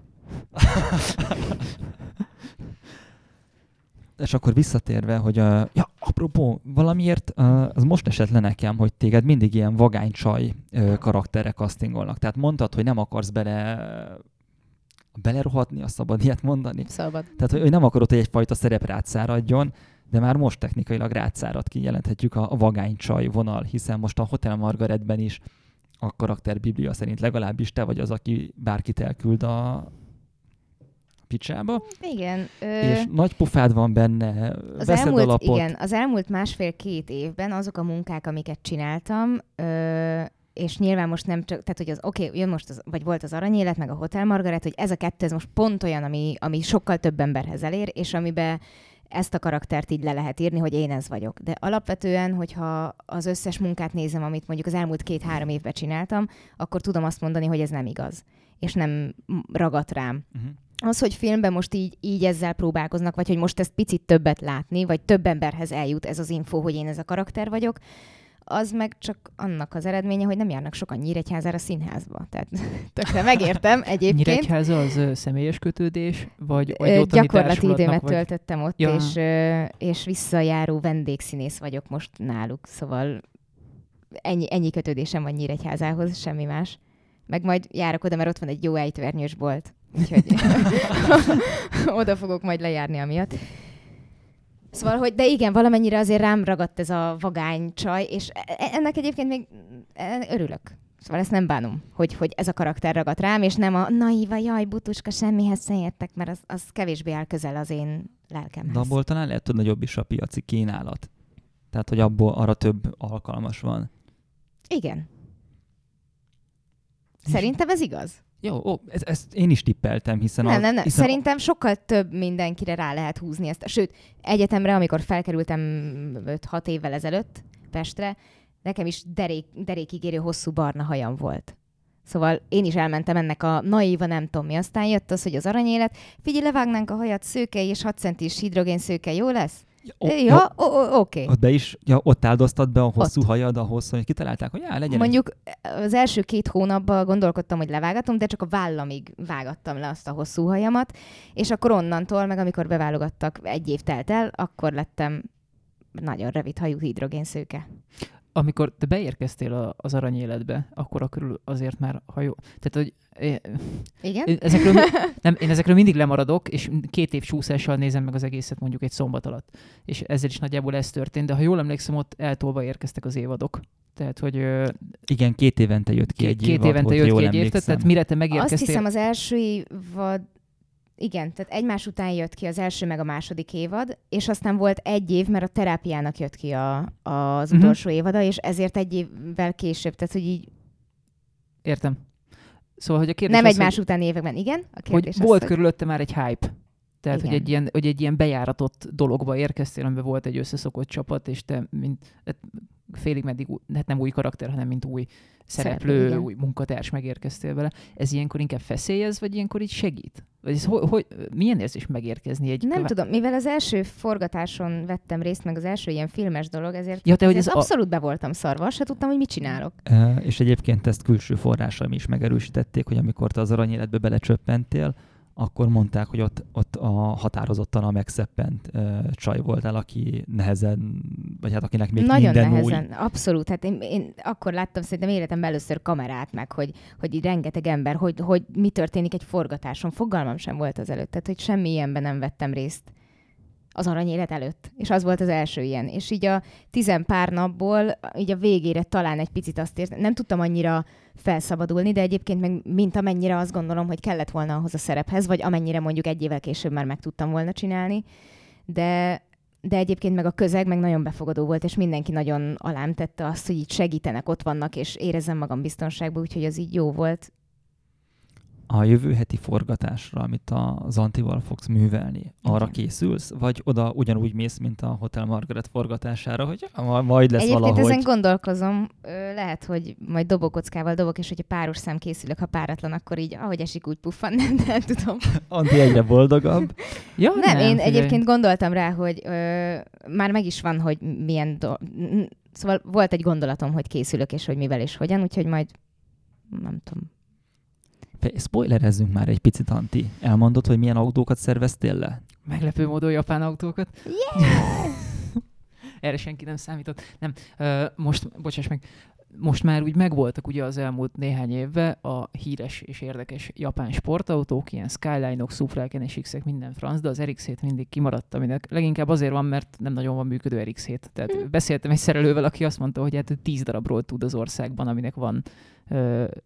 És akkor visszatérve, hogy apropó, valamiért az most esett le nekem, hogy téged mindig ilyen vagány csaj karakterre castingolnak. Tehát mondtad, hogy nem akarsz belerohatni, a szabad ilyet mondani. Szabad. Tehát, hogy nem akarod, hogy egyfajta szerep rátszáradjon, de már most technikailag rátszárad, kijelenthetjük a vagány csaj vonal, hiszen most a Hotel Margaretben is a karakterbiblia szerint legalábbis te vagy az, aki bárkit elküld a picsába. Igen. És nagy pofád van benne, veszed alapot. Igen, az elmúlt másfél-két évben azok a munkák, amiket csináltam, és nyilván most nem csak, tehát hogy az jön most, vagy volt az Arany Élet, meg a Hotel Margaret, hogy ez a kettő, ez most pont olyan, ami sokkal több emberhez elér, és amiben ezt a karaktert így le lehet írni, hogy én ez vagyok. De alapvetően, hogyha az összes munkát nézem, amit mondjuk az elmúlt 2-3 évben csináltam, akkor tudom azt mondani, hogy ez nem igaz, és nem ragadt rám. Uh-huh. Az, hogy filmben most így ezzel próbálkoznak, vagy hogy most ezt picit többet látni, vagy több emberhez eljut ez az info, hogy én ez a karakter vagyok, az meg csak annak az eredménye, hogy nem járnak sokan Nyíregyházára színházba. Tehát tökre megértem egyébként. Nyíregyháza az személyes kötődés? Vagy ott, gyakorlati időmet töltöttem ott, ja. és visszajáró vendégszínész vagyok most náluk. Szóval ennyi kötődésem van Nyíregyházához, semmi más. Meg majd járok oda, mert ott van egy jó ejtvernyős bolt. Úgyhogy oda fogok majd lejárni amiatt. Szóval, hogy de igen, valamennyire azért rám ragadt ez a vagány csaj, és ennek egyébként még örülök. Szóval ezt nem bánom, hogy ez a karakter ragadt rám, és nem a naíva, jaj, butuska, semmihez se értek, mert az kevésbé áll közel az én lelkemhez. De abból talán lehet, hogy nagyobb is a piaci kínálat. Tehát, hogy abból arra több alkalmas van. Igen. Szerintem ez igaz. Jó, ezt én is tippeltem, hiszen... Nem. Hiszen szerintem sokkal több mindenkire rá lehet húzni ezt. Sőt, egyetemre, amikor felkerültem 5-6 évvel ezelőtt Pestre, nekem is derékigérő hosszú barna hajam volt. Szóval én is elmentem ennek a naíva nem tudom mi. Aztán jött az, hogy az Aranyélet. Figyelj, levágnánk a hajat szőkei és 6 centis hidrogén szőke, jó lesz? Ja, oké. Ott áldoztad be a hosszú hajad, hogy kitalálták, hogy legyen. Mondjuk az első 2 hónapban gondolkodtam, hogy levágatom, de csak a vállamig vágattam le azt a hosszú hajamat, és akkor onnantól, meg amikor beválogattak, egy év telt el, akkor lettem nagyon rövid hajú hidrogénszőke. Amikor te beérkeztél az Aranyéletbe, akkor körül azért már hajó... Tehát, hogy igen? Én ezekről mindig lemaradok, és 2 év csúszással nézem meg az egészet mondjuk egy szombat alatt. És ezzel is nagyjából ez történt, de ha jól emlékszem, ott eltolva érkeztek az évadok. Tehát, hogy... Igen, 2 évente jött ki egy évad, tehát mire te megérkeztél... Azt hiszem az első évad... Igen, tehát egymás után jött ki az első meg a második évad, és aztán volt egy év, mert a terápiának jött ki az utolsó évada, és ezért egy évvel később, tehát hogy így... Értem. Szóval, hogy a kérdés nem egymás után években, igen? A kérdés hogy volt körülötte már egy hype. Tehát, hogy egy ilyen bejáratott dologba érkeztél, amiben volt egy összeszokott csapat, és te félig meddig, hát nem új karakter, hanem mint új szereplő, új munkatárs megérkeztél vele. Ez ilyenkor inkább feszélyez, vagy ilyenkor így segít? Vagy ez milyen érzés megérkezni egy... Nem tudom, mivel az első forgatáson vettem részt, meg az első ilyen filmes dolog, ezért, hogy ez abszolút be voltam szarva, se tudtam, hogy mit csinálok. És egyébként ezt külső forrásra is megerősítették, hogy amikor te az Arany Életbe belecsöppentél, akkor mondták, hogy ott a határozottan a megszeppent csaj voltál, aki nehezen, vagy hát akinek még nagyon minden nehezen, új. Nagyon nehezen, abszolút. Hát én akkor láttam szerintem életemben először kamerát meg, hogy rengeteg ember, hogy mi történik egy forgatáson. Fogalmam sem volt az előtt, tehát hogy semmi ilyenben nem vettem részt az Arany Élet előtt. És az volt az első ilyen. És így a 10 pár napból, így a végére talán egy picit azt értem, nem tudtam annyira felszabadulni, de egyébként meg mint amennyire azt gondolom, hogy kellett volna ahhoz a szerephez, vagy amennyire mondjuk 1 évvel később már meg tudtam volna csinálni. De egyébként meg a közeg meg nagyon befogadó volt, és mindenki nagyon alám tette azt, hogy így segítenek, ott vannak, és érezzem magam biztonságban, úgyhogy az így jó volt. A jövő heti forgatásra, amit az Antival fogsz művelni, arra készülsz? Vagy oda ugyanúgy mész, mint a Hotel Margaret forgatására, hogy majd lesz egyébként valahogy? Egyébként ezen gondolkozom. Lehet, hogy majd dobókockával dobok, és hogyha páros szám készülök, ha páratlan, akkor így ahogy esik, úgy puffan, nem tudom. Anti egyre boldogabb. Ja, nem, én egyébként gondoltam rá, hogy már meg is van, hogy milyen... Szóval volt egy gondolatom, hogy készülök, és hogy mivel és hogyan, úgyhogy majd nem tudom. Spoilerezzünk már egy picit, Anti. Elmondod, hogy milyen autókat szerveztél le? Meglepő módon japán autókat. Yeah! Erre senki nem számított. Nem, most, bocsáss meg, most már úgy megvoltak ugye az elmúlt néhány évben a híres és érdekes japán sportautók, ilyen Skyline-ok, Supra, NSX-ek, minden franc, de az RX-7 mindig kimaradt, aminek leginkább azért van, mert nem nagyon van működő RX-7. Tehát beszéltem egy szerelővel, aki azt mondta, hogy hát 10 darabról tud az országban, aminek van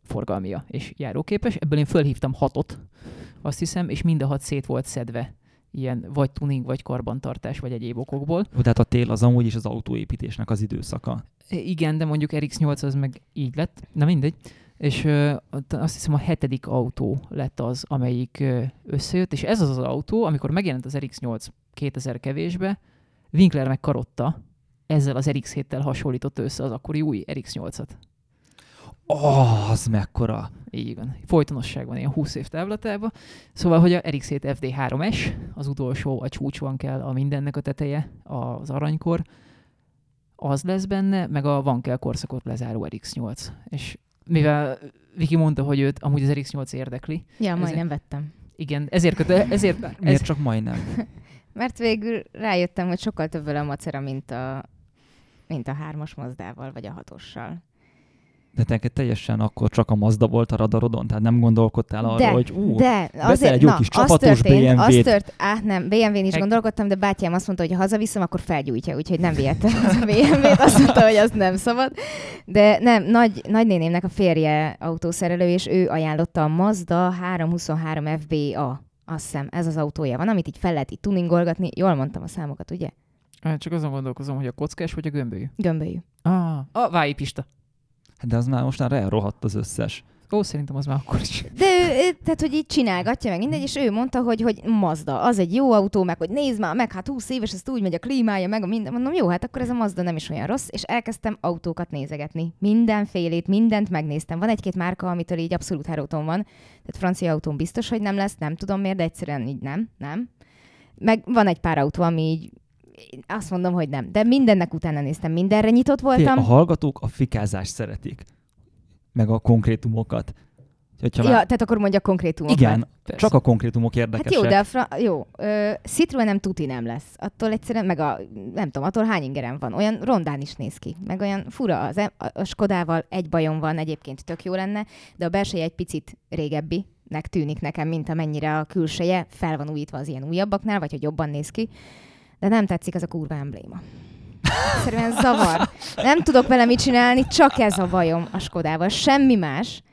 forgalmia és járóképes. Ebből én fölhívtam 6-ot, azt hiszem, és mind a 6 szét volt szedve. Ilyen vagy tuning, vagy karbantartás, vagy egyéb okokból. Tehát a tél az amúgy is az autóépítésnek az időszaka. Igen, de mondjuk RX-8 az meg így lett. Na mindegy. És azt hiszem a 7. autó lett az, amelyik összejött. És ez az az autó, amikor megjelent az RX-8 2000-kevésbe, Winkler meg Karotta ezzel az RX-7-tel hasonlította össze az akkori új RX-8-at. Az mekkora! Így van. Folytonosságban, ilyen 20 év távlatában. Szóval, hogy a RX-7 FD3S, az utolsó, a csúcs van kell, a mindennek a teteje, az aranykor, az lesz benne, meg a van kell korszakot lezáró RX-8. És mivel Viki mondta, hogy őt amúgy az RX-8 érdekli. Ja, majdnem vettem. Igen, ezért miért csak majdnem? Mert végül rájöttem, hogy sokkal többől a macera, mint a 3-as Mazdával, vagy a 6-ossal. De neked teljesen akkor csak a Mazda volt a radarodon? Tehát nem gondolkodtál arra, hogy veszel egy jó kis csapatos BMW-t? Nem, BMW-n is gondolkodtam, de bátyám azt mondta, hogy ha hazaviszem, akkor felgyújtja, úgyhogy nem vihettem az a BMW-t, azt mondta, hogy az nem szabad. De nem, nagynénémnek a férje autószerelő, és ő ajánlotta a Mazda 323 FBA, azt hiszem, ez az autója van, amit így fel lehet így tuningolgatni. Jól mondtam a számokat, ugye? Csak azon gondolkozom, hogy a kockás vagy a gömbölyű? Gömbölyű. A Váji Pista. De az már mostanra elrohadt az összes. Ó, szerintem az már akkor is. De ő, tehát, hogy így csinálgatja meg mindegy, és ő mondta, hogy Mazda, az egy jó autó, meg hogy nézd már, meg hát 20 éves, ezt úgy megy a klímája, meg a minden. Mondom, jó, hát akkor ez a Mazda nem is olyan rossz, és elkezdtem autókat nézegetni. Mindenfélét, mindent megnéztem. Van 1-2 márka, amitől így abszolút heróton van. Tehát francia autón biztos, hogy nem lesz, nem tudom miért, de egyszerűen így nem. Meg van 1 pár autó, ami így azt mondom, hogy nem. De mindennek utána néztem, mindenre nyitott voltam. A hallgatók a fikázást szeretik. Meg a konkrétumokat. Ja, tehát akkor mondja konkrétumokat. Igen, persze. Csak a konkrétumok érdekesek. Hát jó, de Citroenem tuti nem lesz. Attól egyszerűen, meg a, nem tudom, attól hány ingerem van. Olyan rondán is néz ki. Meg olyan fura az. A Skodával egy bajom van, egyébként tök jó lenne, de a belseje egy picit régebbinek tűnik nekem, mint amennyire a külseje fel van újítva az ilyen újabbaknál, vagy hogy jobban néz ki. De nem tetszik az a kurva embléma. Egyszerűen zavar. Nem tudok vele mit csinálni, csak ez a bajom a Skodával, semmi más.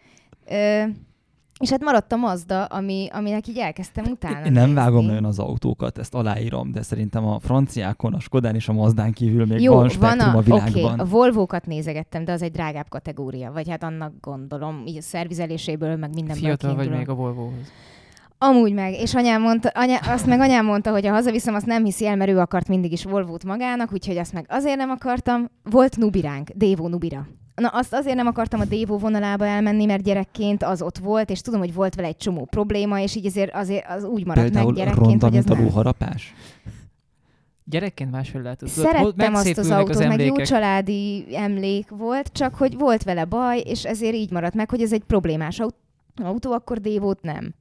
És hát maradt a Mazda, aminek így elkezdtem utána. Én nem vágom nagyon az autókat, ezt aláírom, de szerintem a franciákon, a Skodán és a Mazdán kívül még van spektrum a világban. Okay, a Volvókat nézegettem, de az egy drágább kategória, vagy hát annak gondolom, így a szervizeléséből, meg mindenből kiindulom. Fiatal vagy még a Volvóhoz. Amúgy meg. És anyám mondta, hogy ha hazaviszem, azt nem hiszi el, mert ő akart mindig is Volvót magának, úgyhogy azt meg azért nem akartam. Volt Nubiránk, Dévó Nubira. Na, azt azért nem akartam a Dévó vonalába elmenni, mert gyerekként az ott volt, és tudom, hogy volt vele egy csomó probléma, és így azért az úgy maradt meg gyerekként, Ronda, hogy ez nem. Például harapás? Gyerekként másfél látod. Szerettem azt az autót, meg jó családi emlék volt, csak hogy volt vele baj, és ezért így maradt meg, hogy ez egy problémás autó, akkor Dévót nem.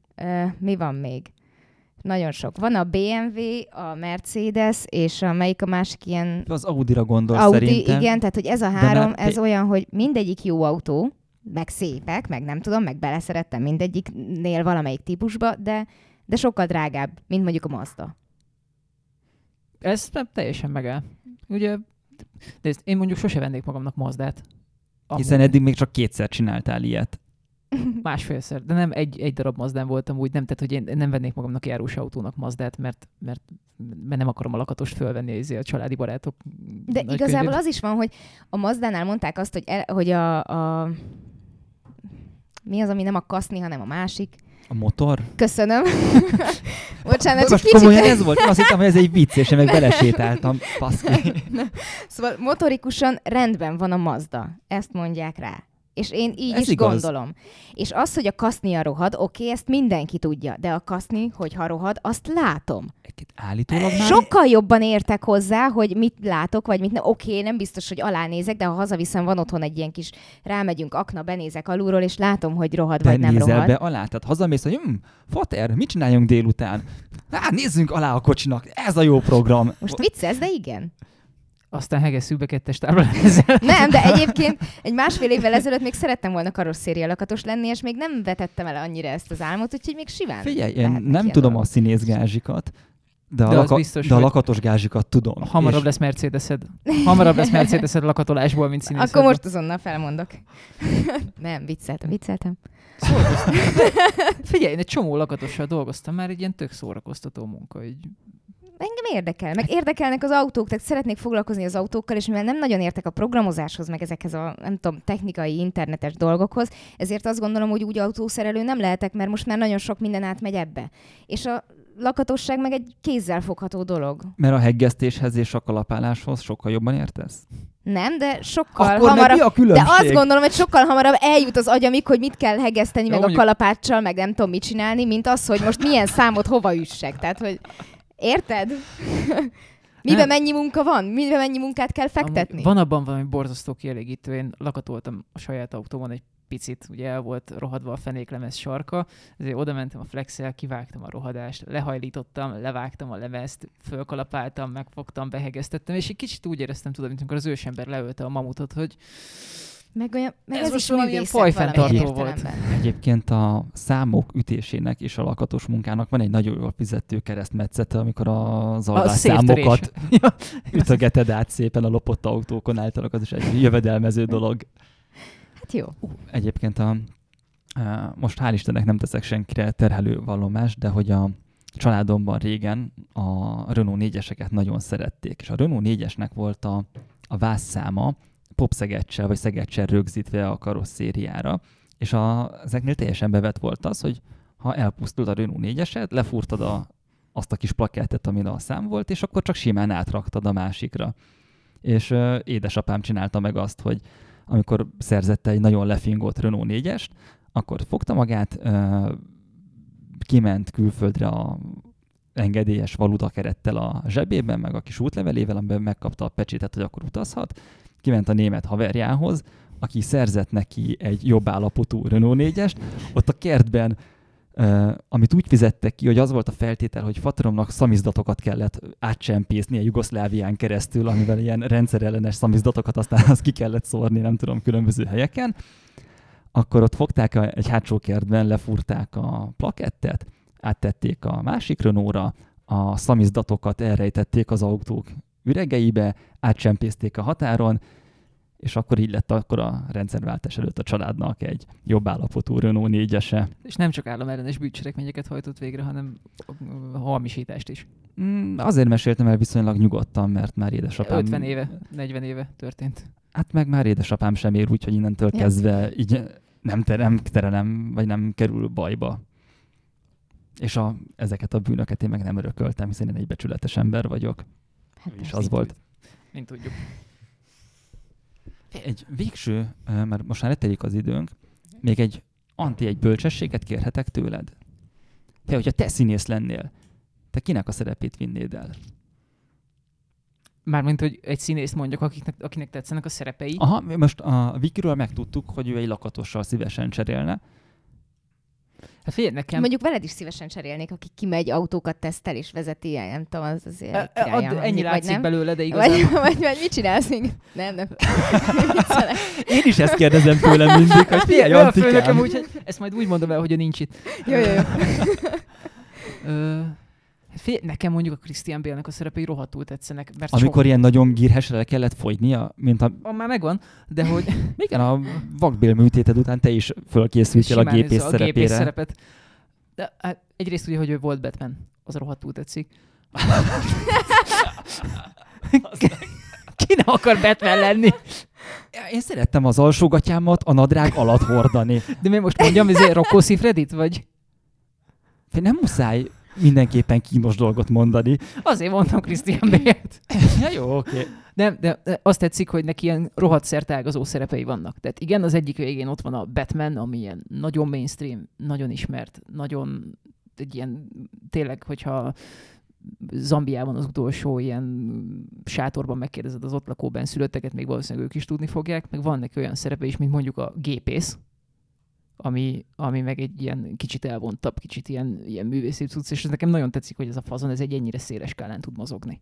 Mi van még? Nagyon sok. Van a BMW, a Mercedes, és melyik a másik ilyen... Az Audira gondol Audi, szerintem. Igen, tehát hogy ez a három, ez olyan, hogy mindegyik jó autó, meg szépek, meg nem tudom, meg beleszerettem mindegyiknél valamelyik típusba, de sokkal drágább, mint mondjuk a Mazda. Ez nem teljesen megáll. Ugye, nézd, én mondjuk sose vennék magamnak Mazdát. Hiszen eddig még csak kétszer csináltál ilyet. Másfélszer, de nem egy darab Mazdán voltam úgy, nem, tehát hogy én nem vennék magamnak járós autónak Mazdát, mert nem akarom a lakatost fölvenni a családi barátok. De igazából könyvét. Az is van, hogy a Mazdánál mondták azt, hogy a mi az, ami nem a kaszni, hanem a másik. A motor? Köszönöm. Bocsánat, csak kicsit. Komolyan ez volt? Azt hittem, hogy ez egy vicc, és én meg belesétáltam. Paszki. Szóval motorikusan rendben van a Mazda. Ezt mondják rá. És én így ez is igaz. Gondolom. És az, hogy a kasznia rohad, oké, ezt mindenki tudja, de a kaszni, hogyha rohad, azt látom. Sokkal jobban értek hozzá, hogy mit látok, vagy mit nem. Oké, nem biztos, hogy alánézek, de ha hazaviszem, van otthon egy ilyen kis, rámegyünk akna, benézek alulról, és látom, hogy rohad, de vagy nem rohad. De nézel be alá, tehát hazamész, hogy fater, mit csináljunk délután? Nézzünk alá a kocsinak, ez a jó program. Most viccelsz, de igen. Aztán hegesszük be kettes tárban ezzel. Nem, de egyébként egy másfél évvel ezelőtt még szerettem volna karosszéria lakatos lenni, és még nem vetettem el annyira ezt az álmot, úgyhogy még simán. Figyelj, én nem tudom a színész gázsikat, de a lakatos gázsikat tudom. Hamarabb lesz Mercedesed. Hamarabb lesz Mercedesed lakatolásból, mint színészed. Akkor most azonnal felmondok. Nem, vicceltem. Figyelj, én egy csomó lakatossal dolgoztam, már egy ilyen tök szórakoztató munka, így. Engem érdekel, meg érdekelnek az autók, tehát szeretnék foglalkozni az autókkal, és mivel nem nagyon értek a programozáshoz, meg ezekhez a, nem tudom, technikai, internetes dolgokhoz, ezért azt gondolom, hogy úgy autószerelő nem lehetek, mert most már nagyon sok minden átmegy ebbe. És a lakatosság meg egy kézzel fogható dolog. Mert a heggesztéshez és a kalapáláshoz sokkal jobban értesz? Nem, de sokkal akkor hamarabb... Akkor mi a különbség? De azt gondolom, hogy sokkal hamarabb eljut az agyamig, hogy mit kell hegeszteni, jó, meg mondjuk... a kalapáccsal, meg nem tudom mit csinálni, mint az, hogy most milyen számot hova üssek. Tehát, hogy... Érted? Miben mennyi munka van? Miben mennyi munkát kell fektetni? Van abban valami borzasztó kielégítő. Én lakatoltam a saját autóban egy picit, ugye el volt rohadva a fenéklemez sarka, ezért oda mentem a flexel, kivágtam a rohadást, lehajlítottam, levágtam a lemezt, fölkalapáltam, megfogtam, behegeztettem, és egy kicsit úgy éreztem, tudom, mint amikor az ősember leölte a mamutot, hogy meg ez is valami ilyen fajfenntartó volt. Egyébként a számok ütésének és a lakatos munkának van egy nagyon jól fizető keresztmetszete, amikor az alvásszámokat ütögeted át szépen a lopott autókon általak, az is egy jövedelmező dolog. Hát jó. Egyébként most hál' Istennek nem teszek senkire terhelő vallomást, de hogy a családomban régen a Renault 4-eseket nagyon szerették, és a Renault 4-esnek volt a vászszáma, popszegecsel vagy szegecsel rögzítve a karosszériára, és ezeknél teljesen bevett volt az, hogy ha elpusztult a Renault 4-esed, lefúrtad azt a kis plakettet, amin a szám volt, és akkor csak simán átraktad a másikra. És édesapám csinálta meg azt, hogy amikor szerzett egy nagyon lefingott Renault 4-est, akkor fogta magát, kiment külföldre a engedélyes valutakerettel a zsebében, meg a kis útlevelével, amiben megkapta a pecsétet, hogy akkor utazhat, kiment a német haverjához, aki szerzett neki egy jobb állapotú Renault 4-est. Ott a kertben, amit úgy fizettek ki, hogy az volt a feltétel, hogy fateromnak szamizdatokat kellett átcsempészni a Jugoszlávián keresztül, amivel ilyen rendszerellenes szamizdatokat aztán azt ki kellett szórni, nem tudom, különböző helyeken. Akkor ott fogták egy hátsó kertben, lefúrták a plakettet, áttették a másik Renault-ra, a szamizdatokat elrejtették az autók üregeibe, átcsempészték a határon, és akkor így lett akkor a rendszerváltás előtt a családnak egy jobb állapotú Renault 4-ese. És nem csak államellenes bűncselekményeket hajtott végre, hanem hamisítást is. Azért meséltem el viszonylag nyugodtan, mert már édesapám... 50 éve, 40 éve történt. Hát meg már édesapám sem ér, úgyhogy innentől kezdve így nem terelem, vagy nem kerül bajba. És ezeket a bűnöket én meg nem örököltem, hiszen én egy becsületes ember vagyok. Hát és az volt. Mint tudjuk. Egy végső, mert most már letelik az időnk, még egy bölcsességet kérhetek tőled? Te, hogyha te színész lennél, te kinek a szerepét vinnéd el? Mármint, hogy egy színészt mondjak, akinek tetszenek a szerepei. Aha, most a Vikiről megtudtuk, hogy ő egy lakatossal szívesen cserélne. Hát figyelj nekem... Mondjuk veled is szívesen cserélnék, aki kimegy, autókat tesztel és vezeti, nem tudom, az azért királyán. Ennyi látszik belőle, de igazán... Vagy mit csinálsz? Nem. Én is ezt kérdezem tőlem mindig, hogy figyelj, Antikám. Ezt majd úgy mondom el, hogy ő nincs itt. Jó. Nekem mondjuk a Christian Bale-nek a szerepei rohadtul tetszenek. Mert amikor ilyen nagyon gírhesre kellett fogynia, mint a... Már megvan, de hogy... Igen, a vakbélműtéted után te is fölkészültél a gépész szerepére. A gépész szerepet. De, hát, egyrészt ugye, hogy ő volt Batman. Az rohadtul tetszik. Ki nem akar Batman lenni? Én szerettem az alsógatyámat a nadrág alatt hordani. De mi most mondjam, ezért Rocco Siffredit, vagy? Nem muszáj mindenképpen kínos dolgot mondani. Azért mondtam Christian Bale-t. Ja, jó, oké. Okay. De azt tetszik, hogy neki ilyen rohadt szerteágazó szerepei vannak. Tehát igen, az egyik végén ott van a Batman, ami ilyen nagyon mainstream, nagyon ismert, nagyon egy ilyen, tényleg, hogyha Zambiában az utolsó ilyen sátorban megkérdezed az ott lakó benszülötteket, még valószínűleg ők is tudni fogják, meg van neki olyan szerepe is, mint mondjuk a gépész, ami meg egy ilyen kicsit elvontabb, kicsit ilyen művészibb cucc, és ez nekem nagyon tetszik, hogy ez a fazon, ez egy ennyire széles skálán tud mozogni.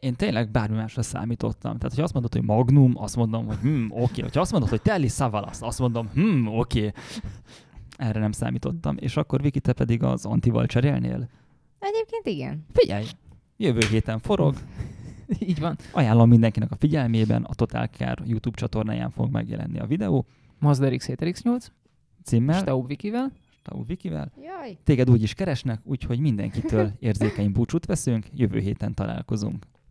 Én tényleg bármi másra számítottam. Tehát, hogy azt mondod, hogy Magnum, azt mondom, hogy oké. Okay. Ha azt mondod, hogy Telly Savalas, azt mondom, oké. Okay. Erre nem számítottam. És akkor, Viki, te pedig az Antival cserélnél? Egyébként igen. Figyelj, jövő héten forog. Így van. Ajánlom mindenkinek a figyelmében, a Total Car YouTube csatornáján fog megjelenni a videó. Mazda RX-7, RX-8. Címmel. Staub Vikivel. Jaj. Téged úgy is keresnek, úgyhogy mindenkitől érzékeny búcsút veszünk. Jövő héten találkozunk.